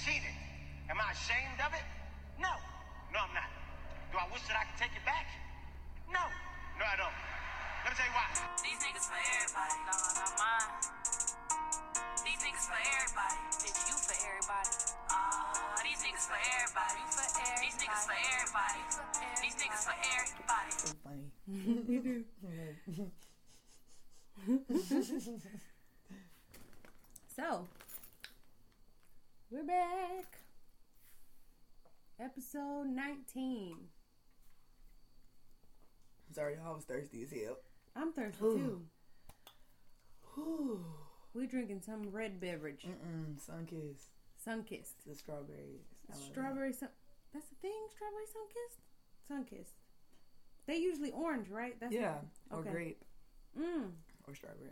cheated. Am I ashamed of it? No. No, I'm not. Do I wish that I could take it back? No. No, I don't. Let me tell you why. These niggas for everybody, dog, not mine. These niggas for everybody, bitch, you for everybody. These niggas for everybody, for everybody. These niggas for everybody, for everybody. These niggas for everybody. So funny. You do. So, we're back. Episode 19. I'm sorry, I was thirsty as hell. I'm thirsty too. Ooh. We're drinking some red beverage. Sunkist. Sunkist. The strawberry. Strawberry sun. That's the thing. Strawberry Sunkist. Sunkist. They usually orange, right? That's yeah. Or grape. Mm. Or strawberry,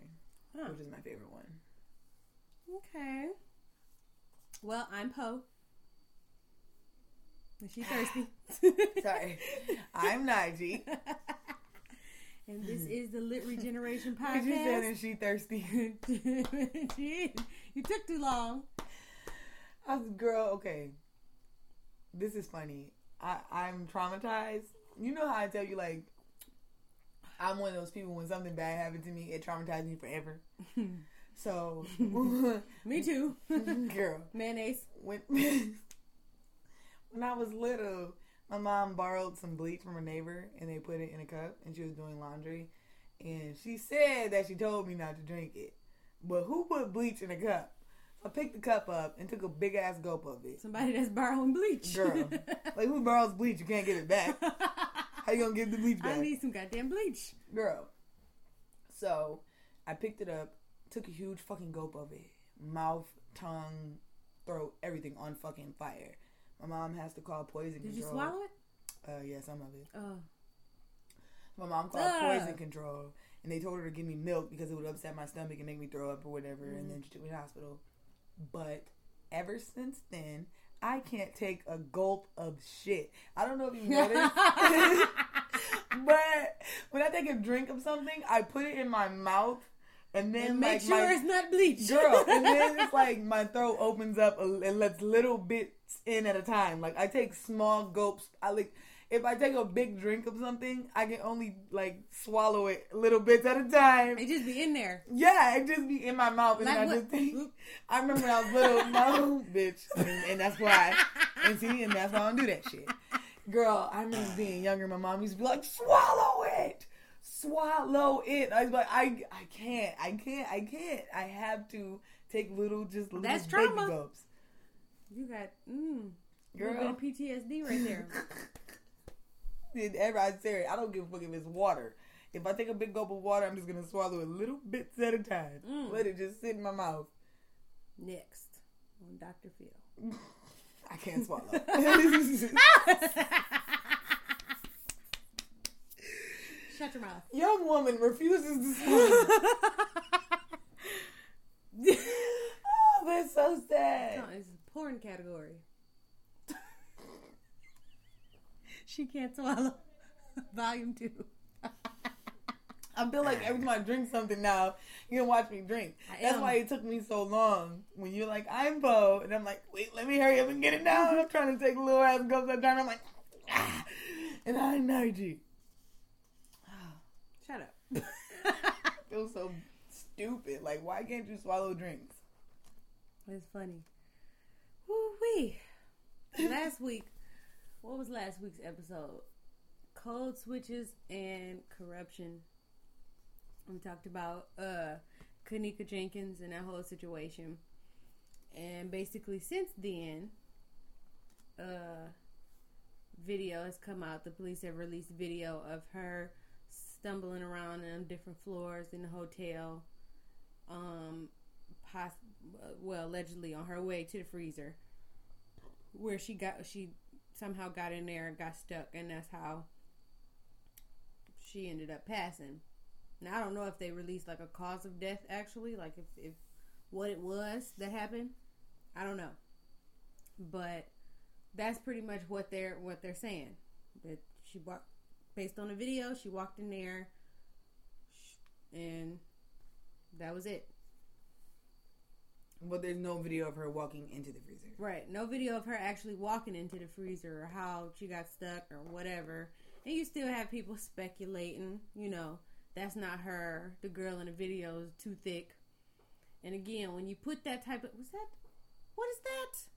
which is my favorite one. Okay. Well, I'm Poe. Is she thirsty? Sorry. I'm Nigey. And this is the Lit Regeneration Podcast. You said is she thirsty? She is. You took too long. I was, girl, okay. This is funny. I'm traumatized. You know how I tell you, like, I'm one of those people when something bad happened to me, it traumatized me forever. So. Me too. Girl. Mayonnaise. When I was little, my mom borrowed some bleach from her neighbor, and they put it in a cup, and she was doing laundry. And she said that she told me not to drink it. But who put bleach in a cup? I picked the cup up and took a big-ass gulp of it. Somebody that's borrowing bleach. Girl. Like, who borrows bleach? You can't get it back. How you gonna give the bleach back? I need some goddamn bleach. Girl. So, I picked it up, took a huge fucking gulp of it. Mouth, tongue, throat, everything on fucking fire. My mom has to call poison control. Did you swallow it? Yeah, some of it. Oh. My mom called poison control, and they told her to give me milk because it would upset my stomach and make me throw up or whatever, and then she took me to the hospital. But ever since then, I can't take a gulp of shit. I don't know if you noticed, but when I take a drink of something, I put it in my mouth. And then, and like, make sure it's not bleach. Girl, and then it's like my throat opens up and lets little bits in at a time. Like, I take small gulps. I like, if I take a big drink of something, I can only, like, swallow it little bits at a time. It just be in there. Yeah, it just be in my mouth. And like, I just think, I remember when I was little, my own bitch. And that's why. And see, and that's why I don't do that shit. Girl, I remember being younger, my mom used to be like, swallow it. Swallow it. I was like, I can't. I have to take little that's baby trauma. Gulps. You got girl, a bit of PTSD right there. I say I don't give a fuck if it's water. If I take a big gulp of water, I'm just gonna swallow it little bits at a time. Let it just sit in my mouth. Next on Dr. Phil. I can't swallow. Shut your mouth. Young woman refuses to swallow. Oh, that's so sad. No, it's a porn category. She can't swallow. Volume 2. I feel like every time I drink something now, you're going to watch me drink. That's why it took me so long. When you're like, I'm Bo, and I'm like, wait, let me hurry up and get it down. I'm trying to take little ass gulps at a time. I'm like, ah, and I'm Nigey. Shut up. I feel so stupid. Like, why can't you swallow drinks? It's funny. Woo-wee. Last week, what was last week's episode? Code switches and corruption. We talked about Kenneka Jenkins and that whole situation. And basically, since then, video has come out. The police have released video of her stumbling around on different floors in the hotel, allegedly on her way to the freezer, where she somehow got in there and got stuck, and that's how she ended up passing. Now, I don't know if they released, like, a cause of death, actually, like, if what it was that happened, I don't know, but that's pretty much what they're saying, that she bought. Based on the video, she walked in there, and that was it. But there's no video of her walking into the freezer. Right. No video of her actually walking into the freezer or how she got stuck or whatever. And you still have people speculating, you know, that's not her. The girl in the video is too thick. And again, when you put that type of... Was that... What is that?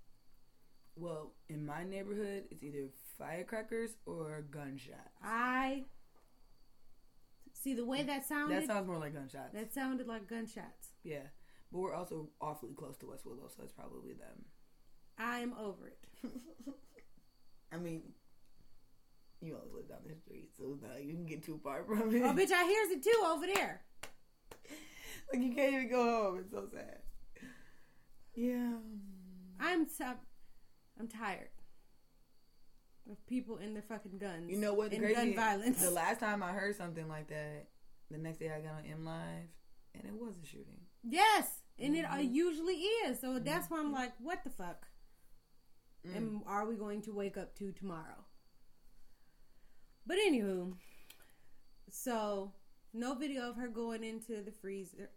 Well, in my neighborhood, it's either firecrackers or gunshots. I... See, the way that sounded... That sounds more like gunshots. That sounded like gunshots. Yeah. But we're also awfully close to West Willow, so it's probably them. I'm over it. I mean, you always live down the street, so now you can get too far from it. Oh, bitch, I hears it too over there. Like, you can't even go home. It's so sad. Yeah. I'm tired of people in their fucking guns. You know what? And gun violence. The last time I heard something like that, the next day I got on MLive, and it was a shooting. Yes, and it usually is. So that's why I'm like, what the fuck? And are we going to wake up to tomorrow? But anywho, so no video of her going into the freezer,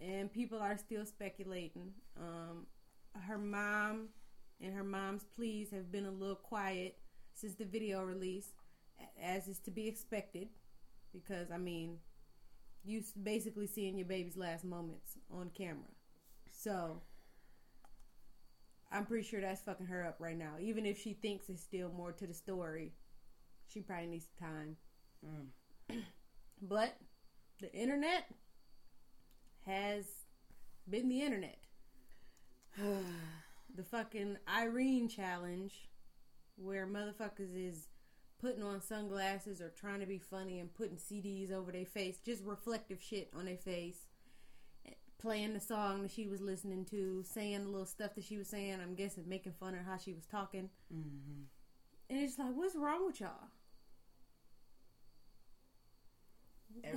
and people are still speculating. Her mom and her mom's pleas have been a little quiet since the video release, as is to be expected, because I mean. You basically seeing your baby's last moments on camera. So, I'm pretty sure that's fucking her up right now. Even if she thinks it's still more to the story, she probably needs time. But, the internet has been the internet. The fucking Irene challenge, where motherfuckers is putting on sunglasses or trying to be funny and putting CDs over their face. Just reflective shit on their face. Playing the song that she was listening to. Saying the little stuff that she was saying. I'm guessing making fun of how she was talking. Mm-hmm. And it's like, what's wrong with y'all?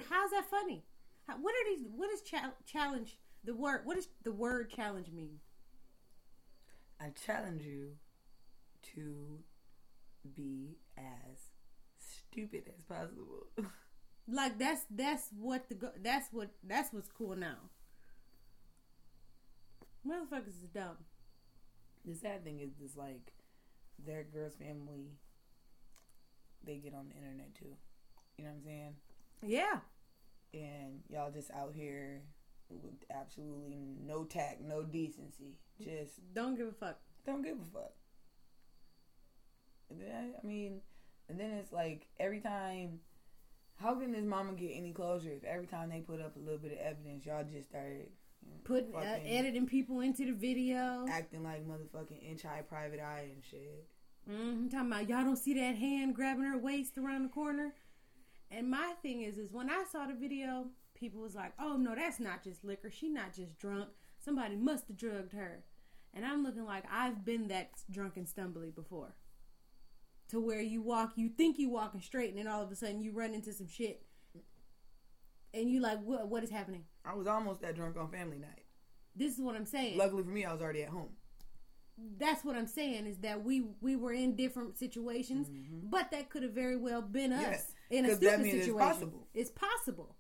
How's that funny? What does the word challenge mean? I challenge you to... be as stupid as possible. Like that's what's cool now. Motherfuckers is dumb. The sad thing is, this like their girl's family. They get on the internet too. You know what I'm saying? Yeah. And y'all just out here with absolutely no tact, no decency. Just don't give a fuck. Don't give a fuck. I mean, and then it's like every time, how can this mama get any closure if every time they put up a little bit of evidence, y'all just started editing people into the video, acting like motherfucking inch high private eye and shit. I'm talking about y'all don't see that hand grabbing her waist around the corner. And my thing is when I saw the video, people was like, "Oh no, that's not just liquor. She not just drunk. Somebody must have drugged her." And I'm looking like I've been that drunk and stumbly before. To where you think you walking straight, and then all of a sudden you run into some shit, and you like, what is happening? I was almost that drunk on family night. This is what I'm saying. Luckily for me, I was already at home. That's what I'm saying, is that we were in different situations, but that could have very well been us in a stupid situation. It's possible.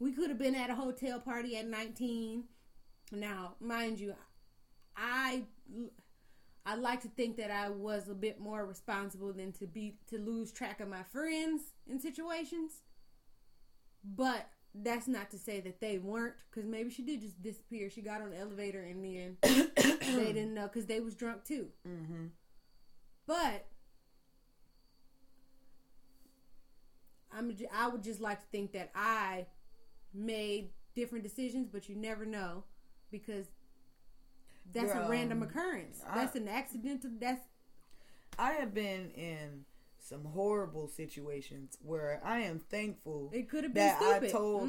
We could have been at a hotel party at 19. Now, mind you, I like to think that I was a bit more responsible than to lose track of my friends in situations. But that's not to say that they weren't, because maybe she did just disappear. She got on the elevator and then they didn't know because they was drunk too. Mm-hmm. But I would just like to think that I made different decisions, but you never know because... That's a random occurrence. That's an accidental. I have been in some horrible situations where I am thankful it could have been stupid. I told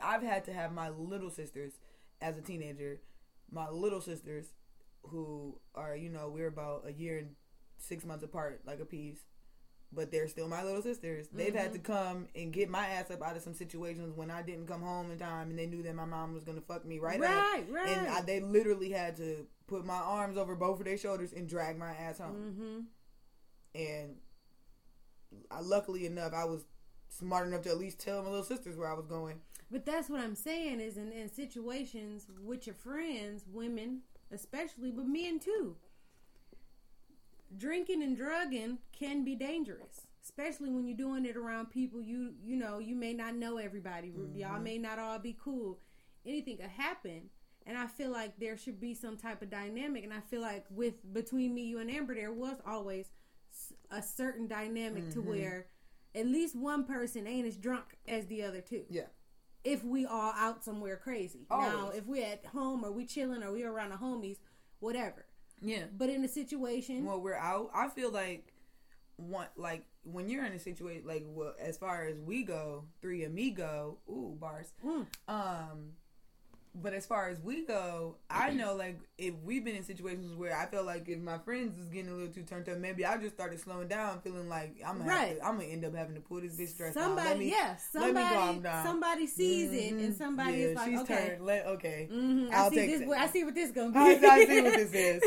I've had to have my little sisters as a teenager. My little sisters, who are we're about a year and 6 months apart, like a piece, but they're still my little sisters. They've had to come and get my ass up out of some situations when I didn't come home in time, and they knew that my mom was going to fuck me right up. Right, right. And they literally had to put my arms over both of their shoulders and drag my ass home. And luckily enough, I was smart enough to at least tell my little sisters where I was going. But that's what I'm saying is in situations with your friends, women especially, but men too. Drinking and drugging can be dangerous, especially when you're doing it around people you know, you may not know everybody. Mm-hmm. Y'all may not all be cool. Anything could happen. And I feel like there should be some type of dynamic. And I feel like between me, you, and Amber, there was always a certain dynamic mm-hmm. to where at least one person ain't as drunk as the other two. Yeah. If we all out somewhere crazy. Always. Now, if we at home or we chilling or we around the homies, whatever. Yeah. But in a situation. Well, we're out. I feel like when you're in a situation, like, well, as far as we go, Three Amigo, ooh, bars. Mm. But as far as we go, I know, like, if we've been in situations where I felt like if my friends was getting a little too turned up, maybe I just started slowing down, feeling like I'm gonna end up having to pull this bitch dress on. Somebody sees mm-hmm. it, and somebody is like, she's okay. Turned, okay. Mm-hmm. I'll take this. I see what this gonna be. I see what this is.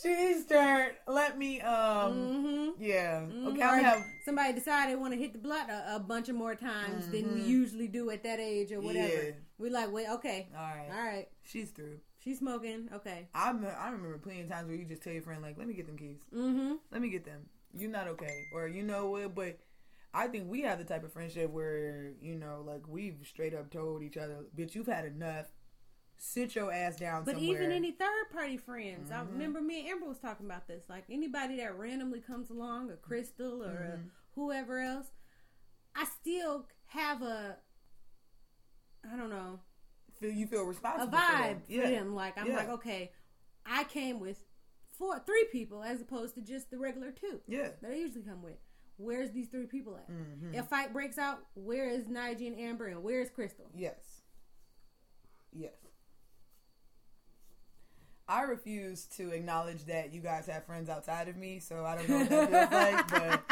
She's turned. Let me, mm-hmm. yeah. Mm-hmm. Okay, I'm have somebody decide they want to hit the blunt a bunch of more times mm-hmm. than we usually do at that age or whatever. Yeah. We like, wait, okay. All right. She's through. She's smoking. Okay. I remember plenty of times where you just tell your friend, like, let me get them keys. Mm-hmm. Let me get them. You're not okay. Or, you know what, but I think we have the type of friendship where, you know, like, we've straight up told each other, bitch, you've had enough. Sit your ass down somewhere. But even any third-party friends. Mm-hmm. I remember me and Amber was talking about this. Like, anybody that randomly comes along, a Crystal or mm-hmm. Whoever else, I still have I don't know. You feel responsible. A vibe for them. Like, I'm like, okay, I came with three people as opposed to just the regular two. Yeah. That I usually come with. Where's these three people at? Mm-hmm. If fight breaks out, where is Nigey and Amber and where is Crystal? Yes. I refuse to acknowledge that you guys have friends outside of me, so I don't know what that feels like, but...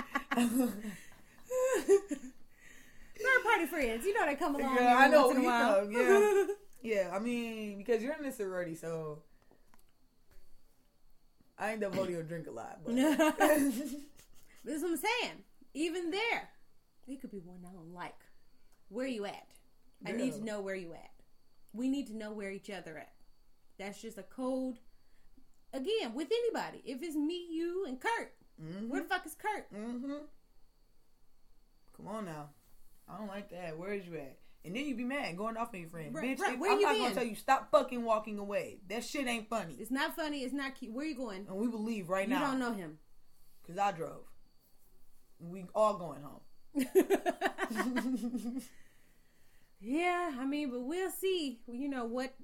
Third-party friends. You know they come along. Yeah, I know. Once in a while. Yeah, I mean, because you're in this sorority, so I ain't the only one drink a lot. But. This is what I'm saying. Even there, it could be one I don't like. Where you at? Girl. I need to know where you at. We need to know where each other at. That's just a code. Again, with anybody. If it's me, you, and Kurt. Mm-hmm. Where the fuck is Kurt? Mm-hmm. Come on now. I don't like that. Where is you at? And then you be mad going off on your friend. Right, bitch, right. I'm not going to tell you, stop fucking walking away. That shit ain't funny. It's not funny. It's not cute. Where you going? And we will leave right now. You don't know him. Because I drove. We all going home. Yeah, I mean, but we'll see, you know, what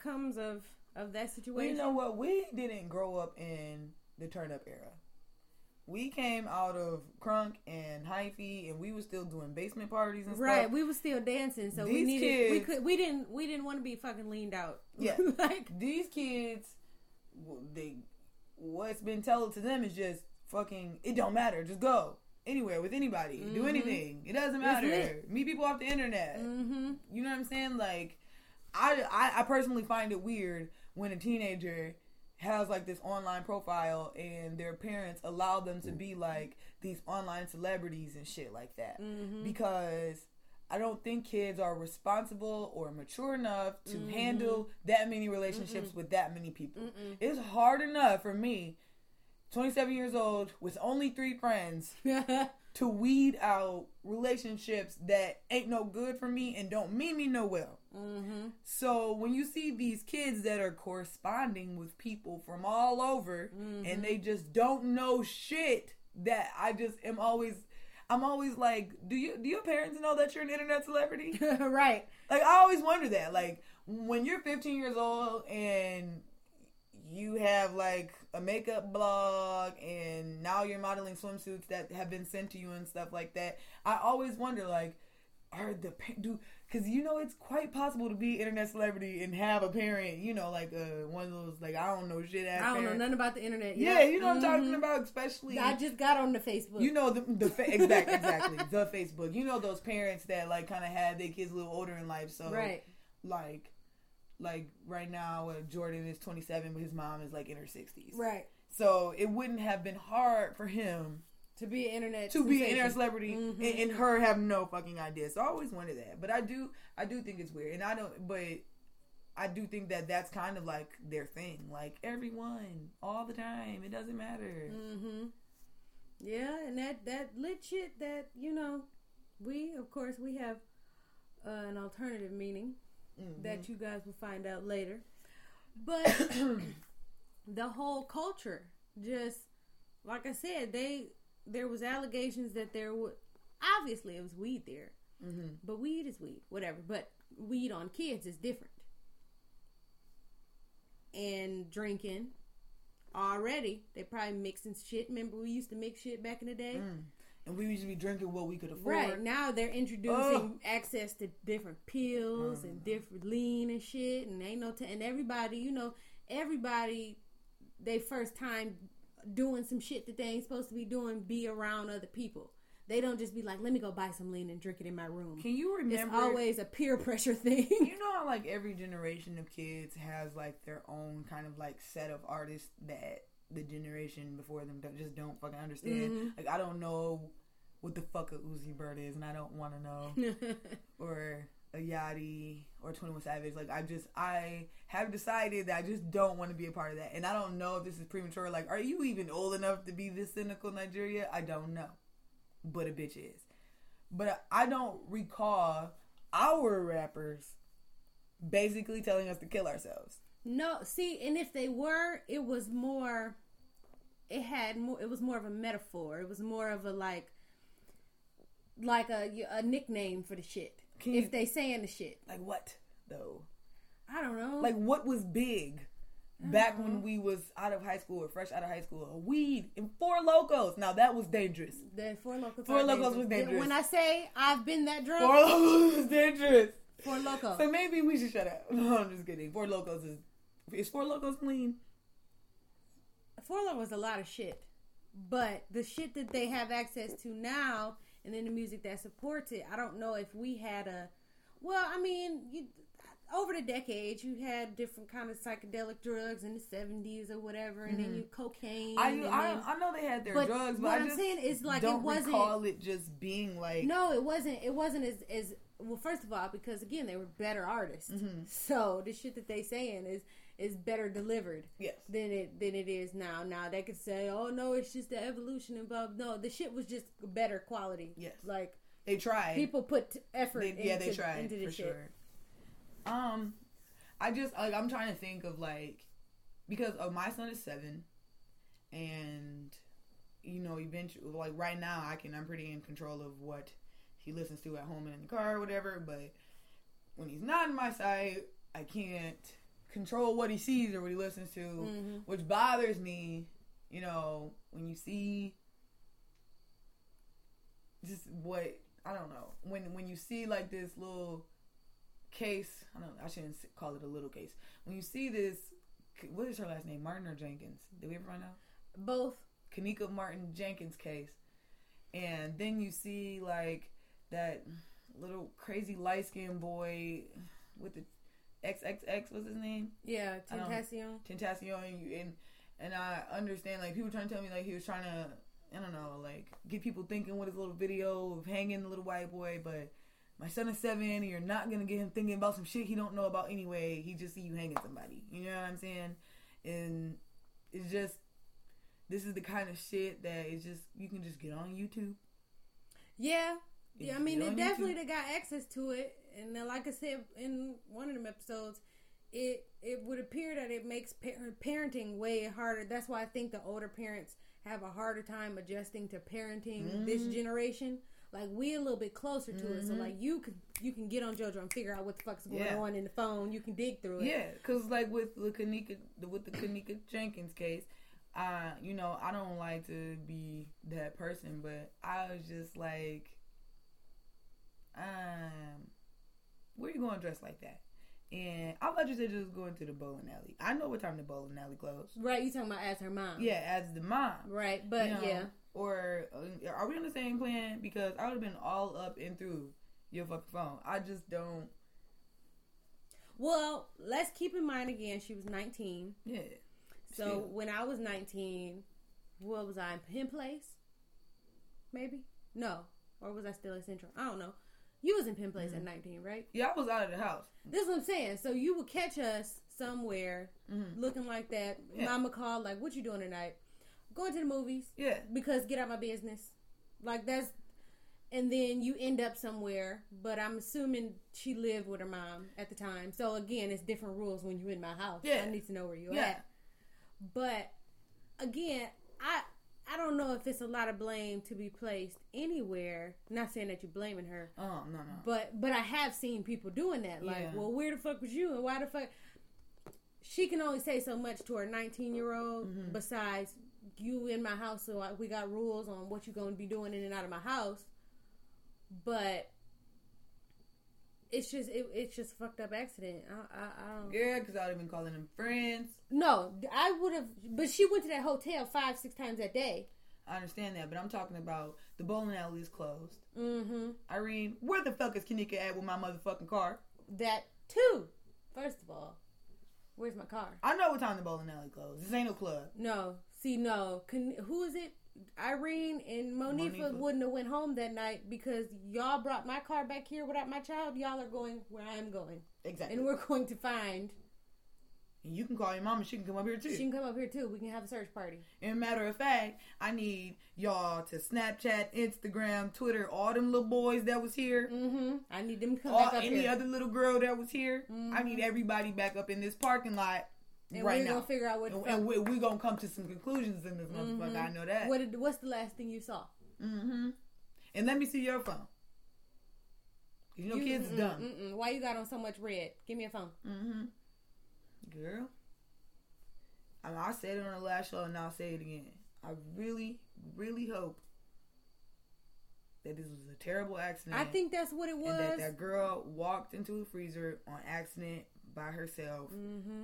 comes of that situation. You know what? We didn't grow up in the turn-up era. We came out of crunk and hyphy, and we were still doing basement parties and stuff. Right, we were still dancing, so we didn't want to be fucking leaned out. Yeah, like these kids, what's been told to them is just fucking. It don't matter. Just go anywhere with anybody, mm-hmm. do anything. It doesn't matter. Meet people off the internet. Mm-hmm. You know what I'm saying? Like, I personally find it weird when a teenager has like this online profile and their parents allow them to be like these online celebrities and shit like that, mm-hmm. because I don't think kids are responsible or mature enough to mm-hmm. handle that many relationships mm-mm. with that many people. Mm-mm. It's hard enough for me, 27 years old with only 3 friends, to weed out relationships that ain't no good for me and don't mean me no well. Mm-hmm. So when you see these kids that are corresponding with people from all over mm-hmm. and they just don't know shit, that I'm always like, do your parents know that you're an internet celebrity? Right. Like, I always wonder that. Like, when you're 15 years old and you have like a makeup blog and now you're modeling swimsuits that have been sent to you and stuff like that, I always wonder, like, because you know it's quite possible to be internet celebrity and have a parent, you know, like one of those, like, I don't know shit ass. I don't know nothing about the internet. Yeah, you know mm-hmm. what I'm talking about, especially. I just got on the Facebook. You know exactly the Facebook. You know those parents that like kind of had their kids a little older in life, so right, like right now Jordan is 27, but his mom is like in her 60s. Right. So it wouldn't have been hard for him To be an internet celebrity, mm-hmm. and her have no fucking idea. So I always wondered that. But I do think it's weird. And I don't, but I do think that that's kind of like their thing. Like everyone, all the time. It doesn't matter. Mm-hmm. Yeah, and that lit shit that, you know, we, of course, we have an alternative meaning mm-hmm. that you guys will find out later. But the whole culture just, like I said, there was allegations that there was, obviously it was weed there, mm-hmm. but weed is weed, whatever. But weed on kids is different. And drinking already, they probably mixing shit. Remember we used to mix shit back in the day? Mm. And we used to be drinking what we could afford. Right, now they're introducing access to different pills and different lean and shit. And ain't no and everybody, you know, they first time doing some shit that they ain't supposed to be doing, be around other people. They don't just be like, let me go buy some lean and drink it in my room. Can you remember? It's always a peer pressure thing. You know how, like, every generation of kids has, like, their own kind of, like, set of artists that the generation before them just don't fucking understand? Mm-hmm. Like, I don't know what the fuck a Uzi Bird is, and I don't want to know. Or a Yachty or 21 Savage. Like, I have decided that I just don't want to be a part of that. And I don't know if this is premature. Like, are you even old enough to be this cynical, Nigeria? I don't know. But a bitch is. But I don't recall our rappers basically telling us to kill ourselves. No, see, and if they were, it was more of a metaphor. It was more of a like a nickname for the shit. If they saying the shit. Like what, though? I don't know. Like what was big? Back when we was out of high school or fresh out of high school, weed and 4 Locos. Now that was dangerous. The 4 Locos. 4 Locos was dangerous. When I say I've been that drunk, 4 Locos was dangerous. 4 Locos. So maybe we should shut up. No, I'm just kidding. 4 Locos is 4 Locos lean? 4 Locos is a lot of shit, but the shit that they have access to now, and then the music that supports it. I don't know if we had over the decades, you had different kind of psychedelic drugs in the 70s or whatever, and then you cocaine. I know they had their drugs, but I'm saying is like don't recall it just being like. No, it wasn't. It wasn't as well. First of all, because again, they were better artists, so the shit that they saying is better delivered. Yes. than it is now. Now they could say, oh no, it's just the evolution involved. No, the shit was just better quality. Yes, like they tried. People put effort. They tried into the shit. Sure. I just, like, I'm trying to think of, like, because my son is 7, and, you know, eventually, like, right now, I'm pretty in control of what he listens to at home and in the car or whatever, but when he's not in my sight, I can't control what he sees or what he listens to, which bothers me, you know, when you see just what, I don't know, when you see, like, this little case, I shouldn't call it a little case. When you see this, what is her last name? Martin or Jenkins? Did we ever find out? Both. Kenneka Martin Jenkins case. And then you see, like, that little crazy light-skinned boy with the XXX, what's his name? Yeah, Tentacion. And I understand, like, people trying to tell me, like, he was trying to, I don't know, like, get people thinking with his little video of hanging the little white boy, but my son is 7, and you're not going to get him thinking about some shit he don't know about anyway. He just see you hanging somebody. You know what I'm saying? And it's just, this is the kind of shit that it's just, you can just get on YouTube. Yeah. Yeah, I mean, they got access to it. And then, like I said, in one of them episodes, it would appear that it makes parenting way harder. That's why I think the older parents have a harder time adjusting to parenting this generation. Like, we're a little bit closer to it. So, like, you can get on JoJo and figure out what the fuck's going on in the phone. You can dig through it. Yeah, because, like, with the Kenneka Jenkins case, you know, I don't like to be that person, but I was just like, where you going dressed like that? And I thought you said you was going to the bowling alley. I know what time the bowling alley closed. Right, you talking about as her mom. Yeah, as the mom. Right, but, you know, yeah. Or are we on the same plan? Because I would have been all up and through your fucking phone. I just don't. Well, let's keep in mind again, she was 19. Yeah. So when I was 19, what was I? In place? maybe? No. Or was I still at Central? I don't know. You was in Penn Place at 19, right? Yeah, I was out of the house. This is what I'm saying. So you would catch us somewhere looking like that. Yeah. Mama called, like, what you doing tonight? Going to the movies. Yeah. Because get out of my business. Like, that's... And then you end up somewhere, but I'm assuming she lived with her mom at the time. So, again, it's different rules when you're in my house. Yeah. I need to know where you're at. But, again, I don't know if it's a lot of blame to be placed anywhere. I'm not saying that you're blaming her. Oh, no, no. But I have seen people doing that. Like, well, where the fuck was you and why the fuck? She can only say so much to her 19-year-old besides you in my house, so we got rules on what you're going to be doing in and out of my house. But it's just a fucked up accident. I don't. Yeah, because I would have been calling them friends. No, I would have. But she went to that hotel 5-6 times that day. I understand that, but I'm talking about the bowling alley is closed. Mm-hmm. Irene, where the fuck is Kenneka at with my motherfucking car? That too. First of all, where's my car? I know what time the bowling alley closed. This ain't no club. No, see, no. Who is it? Irene and Monifa wouldn't have went home that night because y'all brought my car back here without my child. Y'all are going where I'm going. Exactly. And we're going to find. And you can call your mom and she can come up here too. She can come up here too. We can have a search party. And matter of fact, I need y'all to Snapchat, Instagram, Twitter, all them little boys that was here. Mm-hmm. I need them to come back up here. Any other little girl that was here. Mm-hmm. I need everybody back up in this parking lot. And right we're going to figure out what... And we're going to come to some conclusions in this motherfucker. I know that. What's the last thing you saw? Mm-hmm. And let me see your phone. You know kids are dumb. Why you got on so much red? Give me a phone. Mm-hmm. Girl. I mean, I said it on the last show and I'll say it again. I really, really hope that this was a terrible accident. I think that's what it was. And that girl walked into a freezer on accident by herself. Mm-hmm.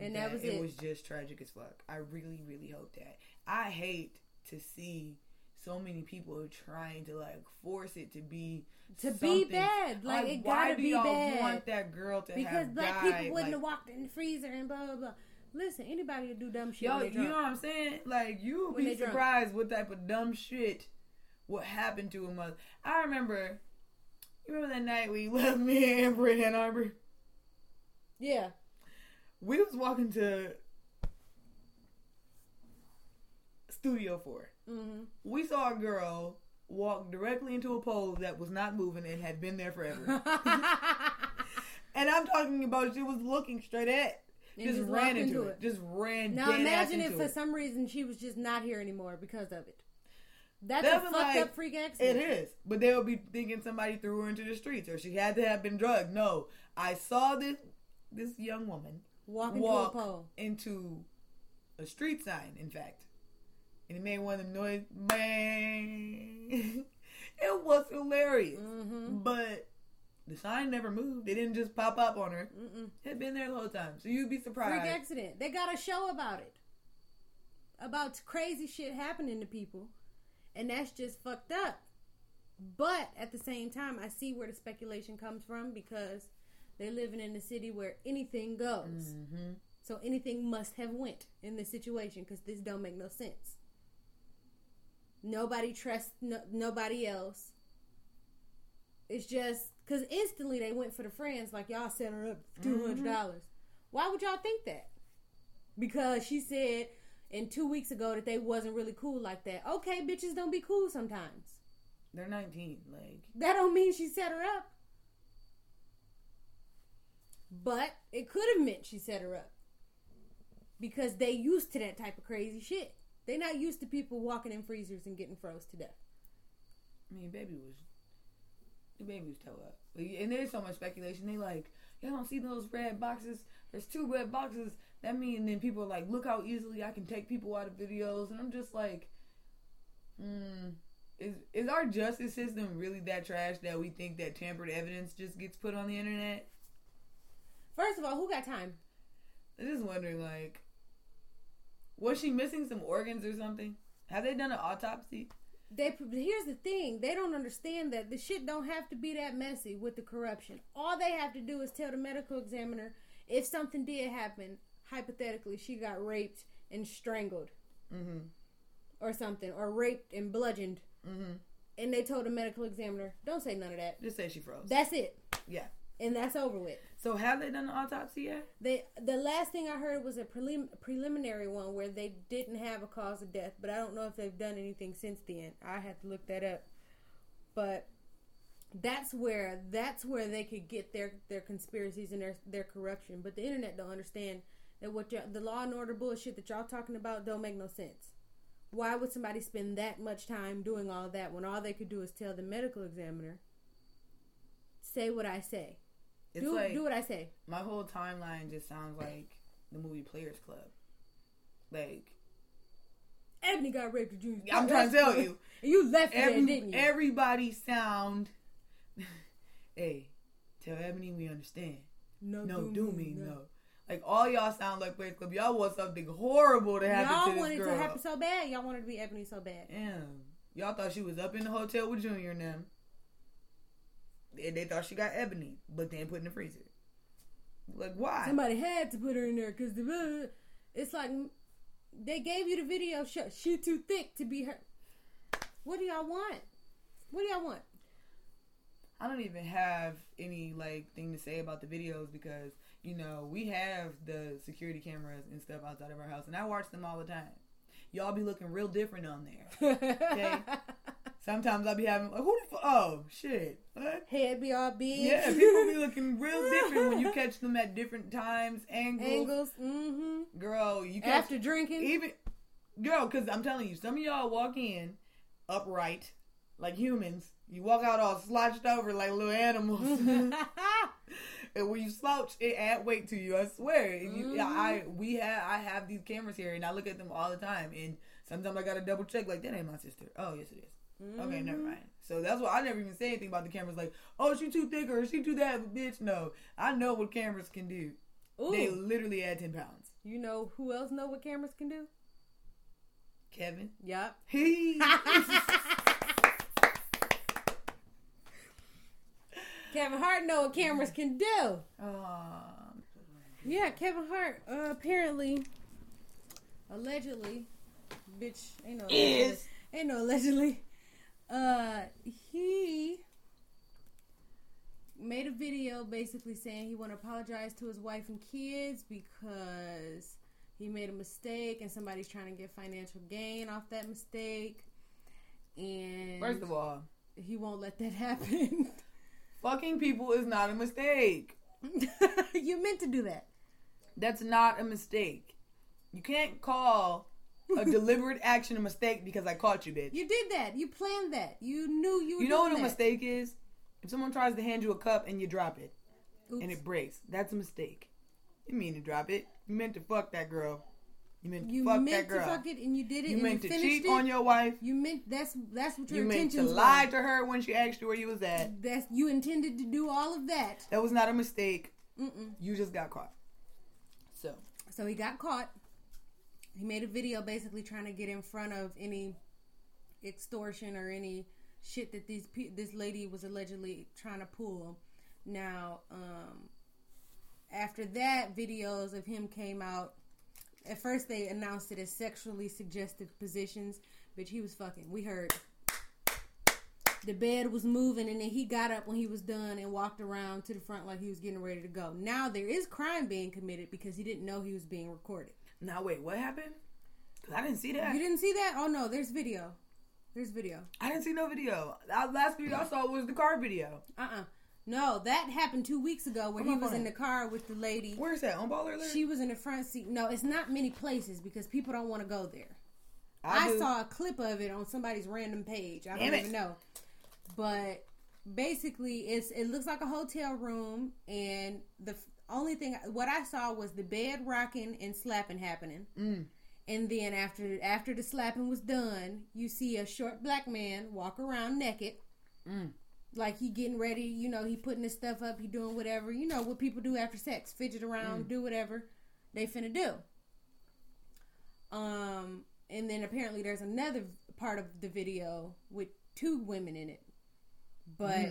And that was it. It was just tragic as fuck. I really, really hope that. I hate to see so many people trying to like force it to be something. Be bad. Like it gotta be bad. Why do y'all want that girl to have died? Because black people wouldn't have walked in the freezer and blah blah blah. Listen, anybody would do dumb shit. Yo, you know what I'm saying? Like you'll be surprised what type of dumb shit would happen to a mother. I remember. You remember that night we left me and Braden Harbor? Yeah. We was walking to Studio 4. Mm-hmm. We saw a girl walk directly into a pole that was not moving and had been there forever. And I'm talking about she was looking straight at, just ran into it. Just ran. Now imagine if for some reason she was just not here anymore because of it. That's a fucked up freak accident. It is. But they'll be thinking somebody threw her into the streets or she had to have been drugged. No, I saw this young woman. Walk into a pole. Into a street sign, in fact. And it made one of them noise. Bang! It was hilarious. Mm-hmm. But the sign never moved. It didn't just pop up on her. Mm-mm. It had been there the whole time. So you'd be surprised. Freak accident. They got a show about it. About crazy shit happening to people. And that's just fucked up. But at the same time, I see where the speculation comes from because... They're living in a city where anything goes. Mm-hmm. So anything must have went in this situation because this don't make no sense. Nobody trusts nobody else. It's just because instantly they went for the friends like y'all set her up for $200. Mm-hmm. Why would y'all think that? Because she said in 2 weeks ago that they wasn't really cool like that. Okay, bitches don't be cool sometimes. They're 19. Like that don't mean she set her up. But it could have meant she set her up. Because they used to that type of crazy shit. They not used to people walking in freezers and getting froze to death. I mean, the baby was toe up. And there's so much speculation. They like, y'all don't see those red boxes? There's 2 red boxes. That means, and then people are like, look how easily I can take people out of videos. And I'm just like, is our justice system really that trash that we think that tampered evidence just gets put on the internet? First of all, who got time? I'm just wondering, like, was she missing some organs or something? Have they done an autopsy? Here's the thing. They don't understand that the shit don't have to be that messy with the corruption. All they have to do is tell the medical examiner if something did happen, hypothetically, she got raped and strangled or something, or raped and bludgeoned Mm-hmm. And they told the medical examiner, don't say none of that. Just say she froze. That's it. Yeah. And that's over with. So have they done the autopsy yet? The last thing I heard was a preliminary one where they didn't have a cause of death. But I don't know if they've done anything since then. I have to look that up. But that's where they could get their conspiracies and their corruption. But the internet don't understand that what the law and order bullshit that y'all talking about don't make no sense. Why would somebody spend that much time doing all that when all they could do is tell the medical examiner, say what I say. It's do what I say. My whole timeline just sounds like the movie Players Club. Like, Ebony got raped at you. I'm trying to tell you. You left there, didn't you? Everybody sound. Hey, tell Ebony we understand. No, do me, no. Like, all y'all sound like Players Club. Y'all want something horrible to happen y'all to this girl. Y'all wanted to happen so bad. Y'all wanted to be Ebony so bad. Damn. Y'all thought she was up in the hotel with Junior and them. And they thought she got Ebony, but then put in the freezer. Like, why? Somebody had to put her in there because it's like they gave you the video. She too thick to be her. What do y'all want? What do y'all want? I don't even have any thing to say about the videos because we have the security cameras and stuff outside of our house, and I watch them all the time. Y'all be looking real different on there. Okay. Sometimes I'll be having, who the fuck? Oh, shit. What? Head be all big. Yeah, people be looking real different when you catch them at different times, angles. Mm-hmm. Girl, you catch. After drinking? Even, girl, because I'm telling you, some of y'all walk in upright, like humans. You walk out all slouched over like little animals. And when you slouch, it add weight to you, I swear. Mm-hmm. I have these cameras here, and I look at them all the time. And sometimes I got to double check, like, that ain't my sister. Oh, yes, it is. Okay, never mind. So that's why I never even say anything about the cameras. Like, oh, she too thick or she too that, bitch. No, I know what cameras can do. Ooh. They literally add 10 pounds. You know who else know what cameras can do? Kevin. Yep. Kevin Hart know what cameras can do. Yeah, Kevin Hart apparently, allegedly, bitch, allegedly. He made a video basically saying he want to apologize to his wife and kids because he made a mistake and somebody's trying to get financial gain off that mistake. And first of all, he won't let that happen. Fucking people is not a mistake. You meant to do that. That's not a mistake. You can't call a deliberate action, a mistake, because I caught you, bitch. You did that. You planned that. You knew you were doing that. You know what a mistake is? If someone tries to hand you a cup and you drop it. Oops. And it breaks. That's a mistake. You mean to drop it. You meant to fuck that girl. You meant to fuck that girl. You meant to fuck it and you did it. You meant to cheat on your wife. You meant that's what your intentions were. You meant to lie to her when she asked you where you was at. You intended to do all of that. That was not a mistake. Mm-mm. You just got caught. So he got caught. He made a video basically trying to get in front of any extortion or any shit that this lady was allegedly trying to pull. Now, after that, videos of him came out. At first, they announced it as sexually suggestive positions, but he was fucking. We heard the bed was moving, and then he got up when he was done and walked around to the front like he was getting ready to go. Now, there is crime being committed because he didn't know he was being recorded. Now, wait, what happened? Because I didn't see that. You didn't see that? Oh, no, there's video. I didn't see no video. Last video I saw was the car video. No, that happened 2 weeks ago where he was in the car with the lady. Where's that? On Baller Alert? She was in the front seat. No, it's not many places because people don't want to go there. I saw a clip of it on somebody's random page. I don't even know. But basically, it looks like a hotel room and the only thing what I saw was the bed rocking and slapping happening, and then after the slapping was done, you see a short black man walk around naked, like he getting ready. He putting his stuff up, he doing whatever. What people do after sex, fidget around, do whatever they finna do. And then apparently there's another part of the video with two women in it, but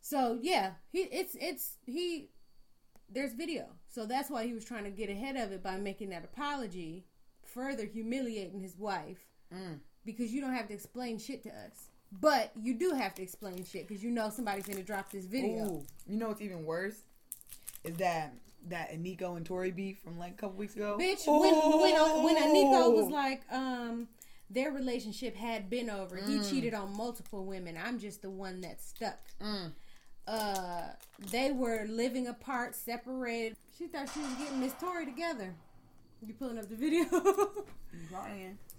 so yeah, he. There's video. So that's why he was trying to get ahead of it by making that apology, further humiliating his wife. because you don't have to explain shit to us. But you do have to explain shit because you know somebody's gonna drop this video. Ooh, you know what's even worse is that Aniko and Tori beef from like a couple weeks ago. Bitch, when Aniko was like, their relationship had been over. Mm. He cheated on multiple women. I'm just the one that stuck. Mm. They were living apart, separated. She thought she was getting Miss Tori together. You pulling up the video?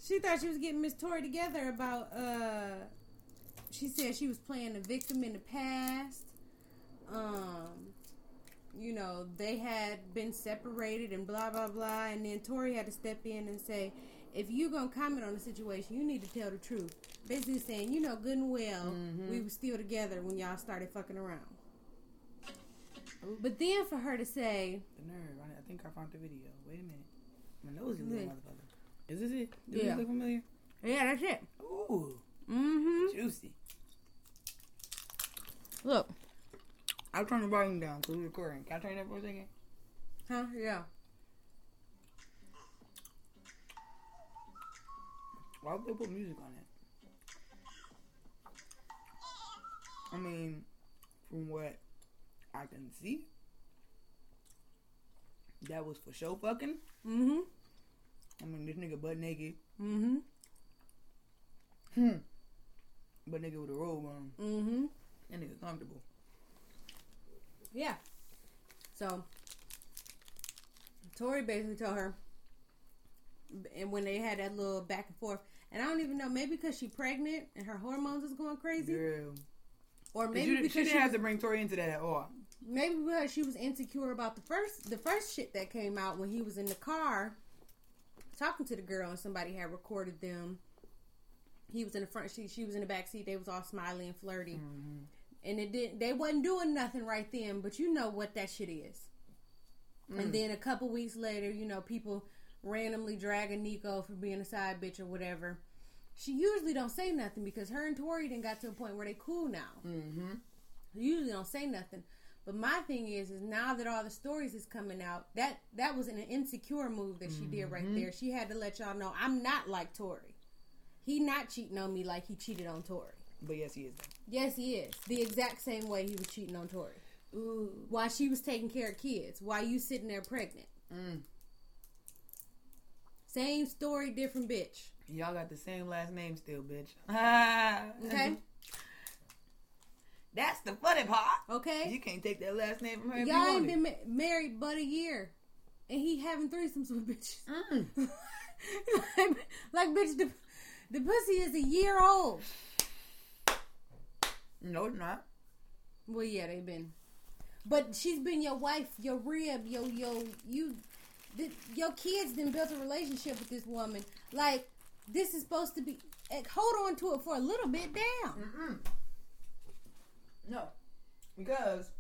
She thought she was getting Miss Tori together about, she said she was playing the victim in the past. You know, they had been separated and blah, blah, blah. And then Tori had to step in and say, if you going to comment on the situation, you need to tell the truth. Basically saying, you know good and well, we were still together when y'all started fucking around. But then for her to say... The nerve. I think I found the video. Wait a minute. My nose is a little motherfucker. Is this it? Does it look familiar? Yeah, that's it. Ooh. Mm-hmm. Juicy. Look. I'll turn the volume down because we're recording. Can I turn that for a second? Huh? Yeah. Why would they put music on it? I mean, from what I can see, that was for show fucking. Mm-hmm. I mean, this nigga butt naked. Mm-hmm. Butt naked with a robe on. Mm-hmm. That nigga comfortable. Yeah. So, Tori basically told her, and when they had that little back and forth, and I don't even know, maybe because she's pregnant and her hormones is going crazy. Girl. Or maybe because she didn't have to bring Tori into that at all. Maybe because she was insecure about the first shit that came out when he was in the car talking to the girl and somebody had recorded them. He was in the front seat, she was in the back seat. They was all smiley and flirty. Mm-hmm. And they wasn't doing nothing right then, but you know what that shit is. Mm. And then a couple weeks later, you know, people randomly dragging Nico for being a side bitch or whatever. She usually don't say nothing because her and Tori done got to a point where they cool now. Mm-hmm. They usually don't say nothing. But my thing is now that all the stories is coming out, that was an insecure move that she did right there. She had to let y'all know, I'm not like Tori. He not cheating on me like he cheated on Tori. But yes, he is. Yes, he is. The exact same way he was cheating on Tori. Ooh. While she was taking care of kids. While you sitting there pregnant. Mm. Same story, different bitch. Y'all got the same last name still, bitch. Okay? That's the funny part. Okay? You can't take that last name from her. Y'all ain't been married but a year. And he having threesomes with bitches. Mm. like, bitch, the pussy is a year old. No, it's not. Well, yeah, they've been. But she's been your wife, your rib, your kids then built a relationship with this woman. Like, this is supposed to be, like, hold on to it for a little bit down. Mm-mm. No. Because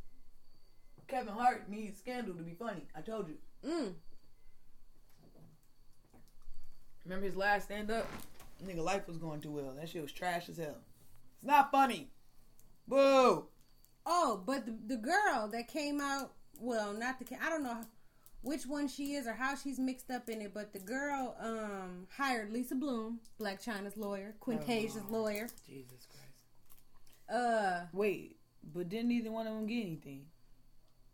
Kevin Hart needs scandal to be funny. I told you. Mm. Remember his last stand-up? Nigga, life was going too well. That shit was trash as hell. It's not funny. Boo! Oh, but the girl that came out, well, not the, I don't know which one she is or how she's mixed up in it, but the girl hired Lisa Bloom, Blac Chyna's lawyer, Quintasia's lawyer. Jesus Christ. Wait, but didn't either one of them get anything?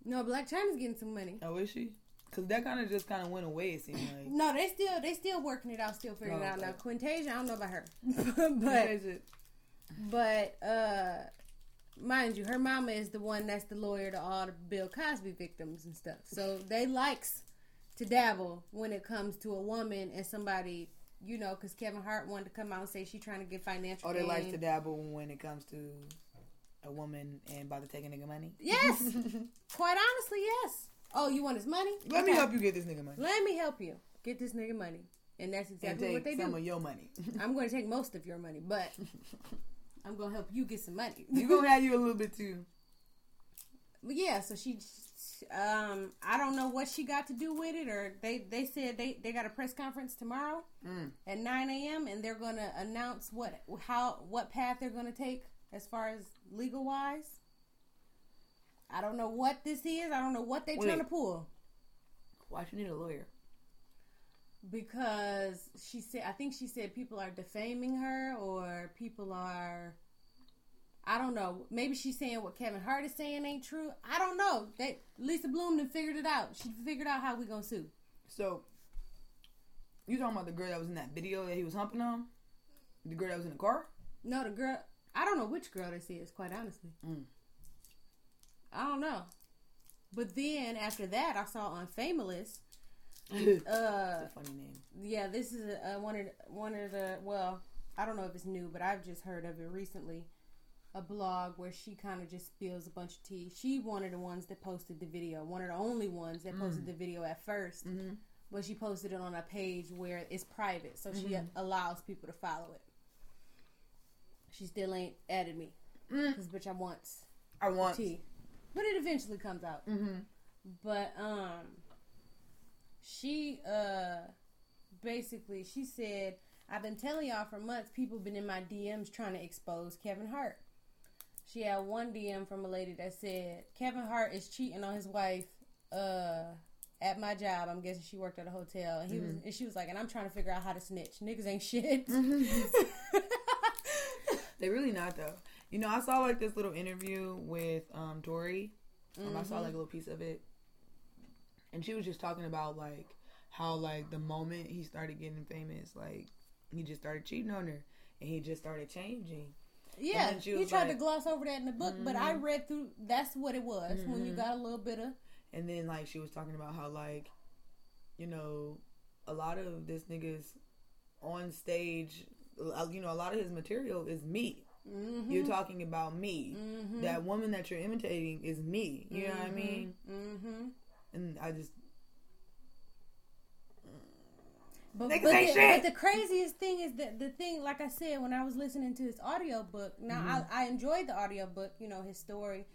No, Blac Chyna's getting some money. Oh, is she? Because that kind of just kind of went away, it seemed like. No, they still working it out, still figuring it out. Now, Quintasia, I don't know about her. But mind you, her mama is the one that's the lawyer to all the Bill Cosby victims and stuff. So they likes to dabble when it comes to a woman and somebody, you know, because Kevin Hart wanted to come out and say she's trying to get financial gain. Oh, they likes to dabble when it comes to a woman and about to take a nigga money? Yes. Quite honestly, yes. Oh, you want his money? Let me help you get this nigga money. Let me help you get this nigga money. And that's exactly what they do. Take some of your money. I'm going to take most of your money, but... I'm going to help you get some money. You're going to have you a little bit, too. But yeah, so she, I don't know what she got to do with it, or they said they got a press conference tomorrow at 9 a.m., and they're going to announce what path they're going to take as far as legal-wise. I don't know what this is. I don't know what they're trying to pull. Why she need a lawyer? because she said, I think she said people are defaming her or people are, I don't know. Maybe she's saying what Kevin Hart is saying ain't true. I don't know. Lisa Bloom then figured it out. She figured out how we gonna sue. So, you talking about the girl that was in that video that he was humping on? The girl that was in the car? No, the girl. I don't know which girl this is, quite honestly. I don't know. But then, after that, I saw on Fameless. That's a funny name. Yeah, this is one of the, well, I don't know if it's new, but I've just heard of it recently. A blog where she kind of just spills a bunch of tea. She one of the ones that posted the video. One of the only ones that posted the video at first. Mm-hmm. But she posted it on a page where it's private. So she allows people to follow it. She still ain't added me. Because, bitch, I want tea. But it eventually comes out. Mm-hmm. But, she, basically, she said, I've been telling y'all for months, people been in my DMs trying to expose Kevin Hart. She had one DM from a lady that said, Kevin Hart is cheating on his wife at my job. I'm guessing she worked at a hotel. And she was like, and I'm trying to figure out how to snitch. Niggas ain't shit. Mm-hmm. They really not, though. You know, I saw, like, this little interview with Tori. I saw, like, a little piece of it. And she was just talking about, like, how, like, the moment he started getting famous, like, he just started cheating on her. And he just started changing. Yeah, he tried to gloss over that in the book, but I read through, that's what it was, when you got a little bit of... And then, like, she was talking about how, like, you know, a lot of this nigga's on stage, you know, a lot of his material is me. Mm-hmm. You're talking about me. Mm-hmm. That woman that you're imitating is me. You know what I mean? Mm-hmm. And I just... But the craziest thing is that the thing, like I said, when I was listening to his audiobook, now I enjoyed the audiobook, you know, his story.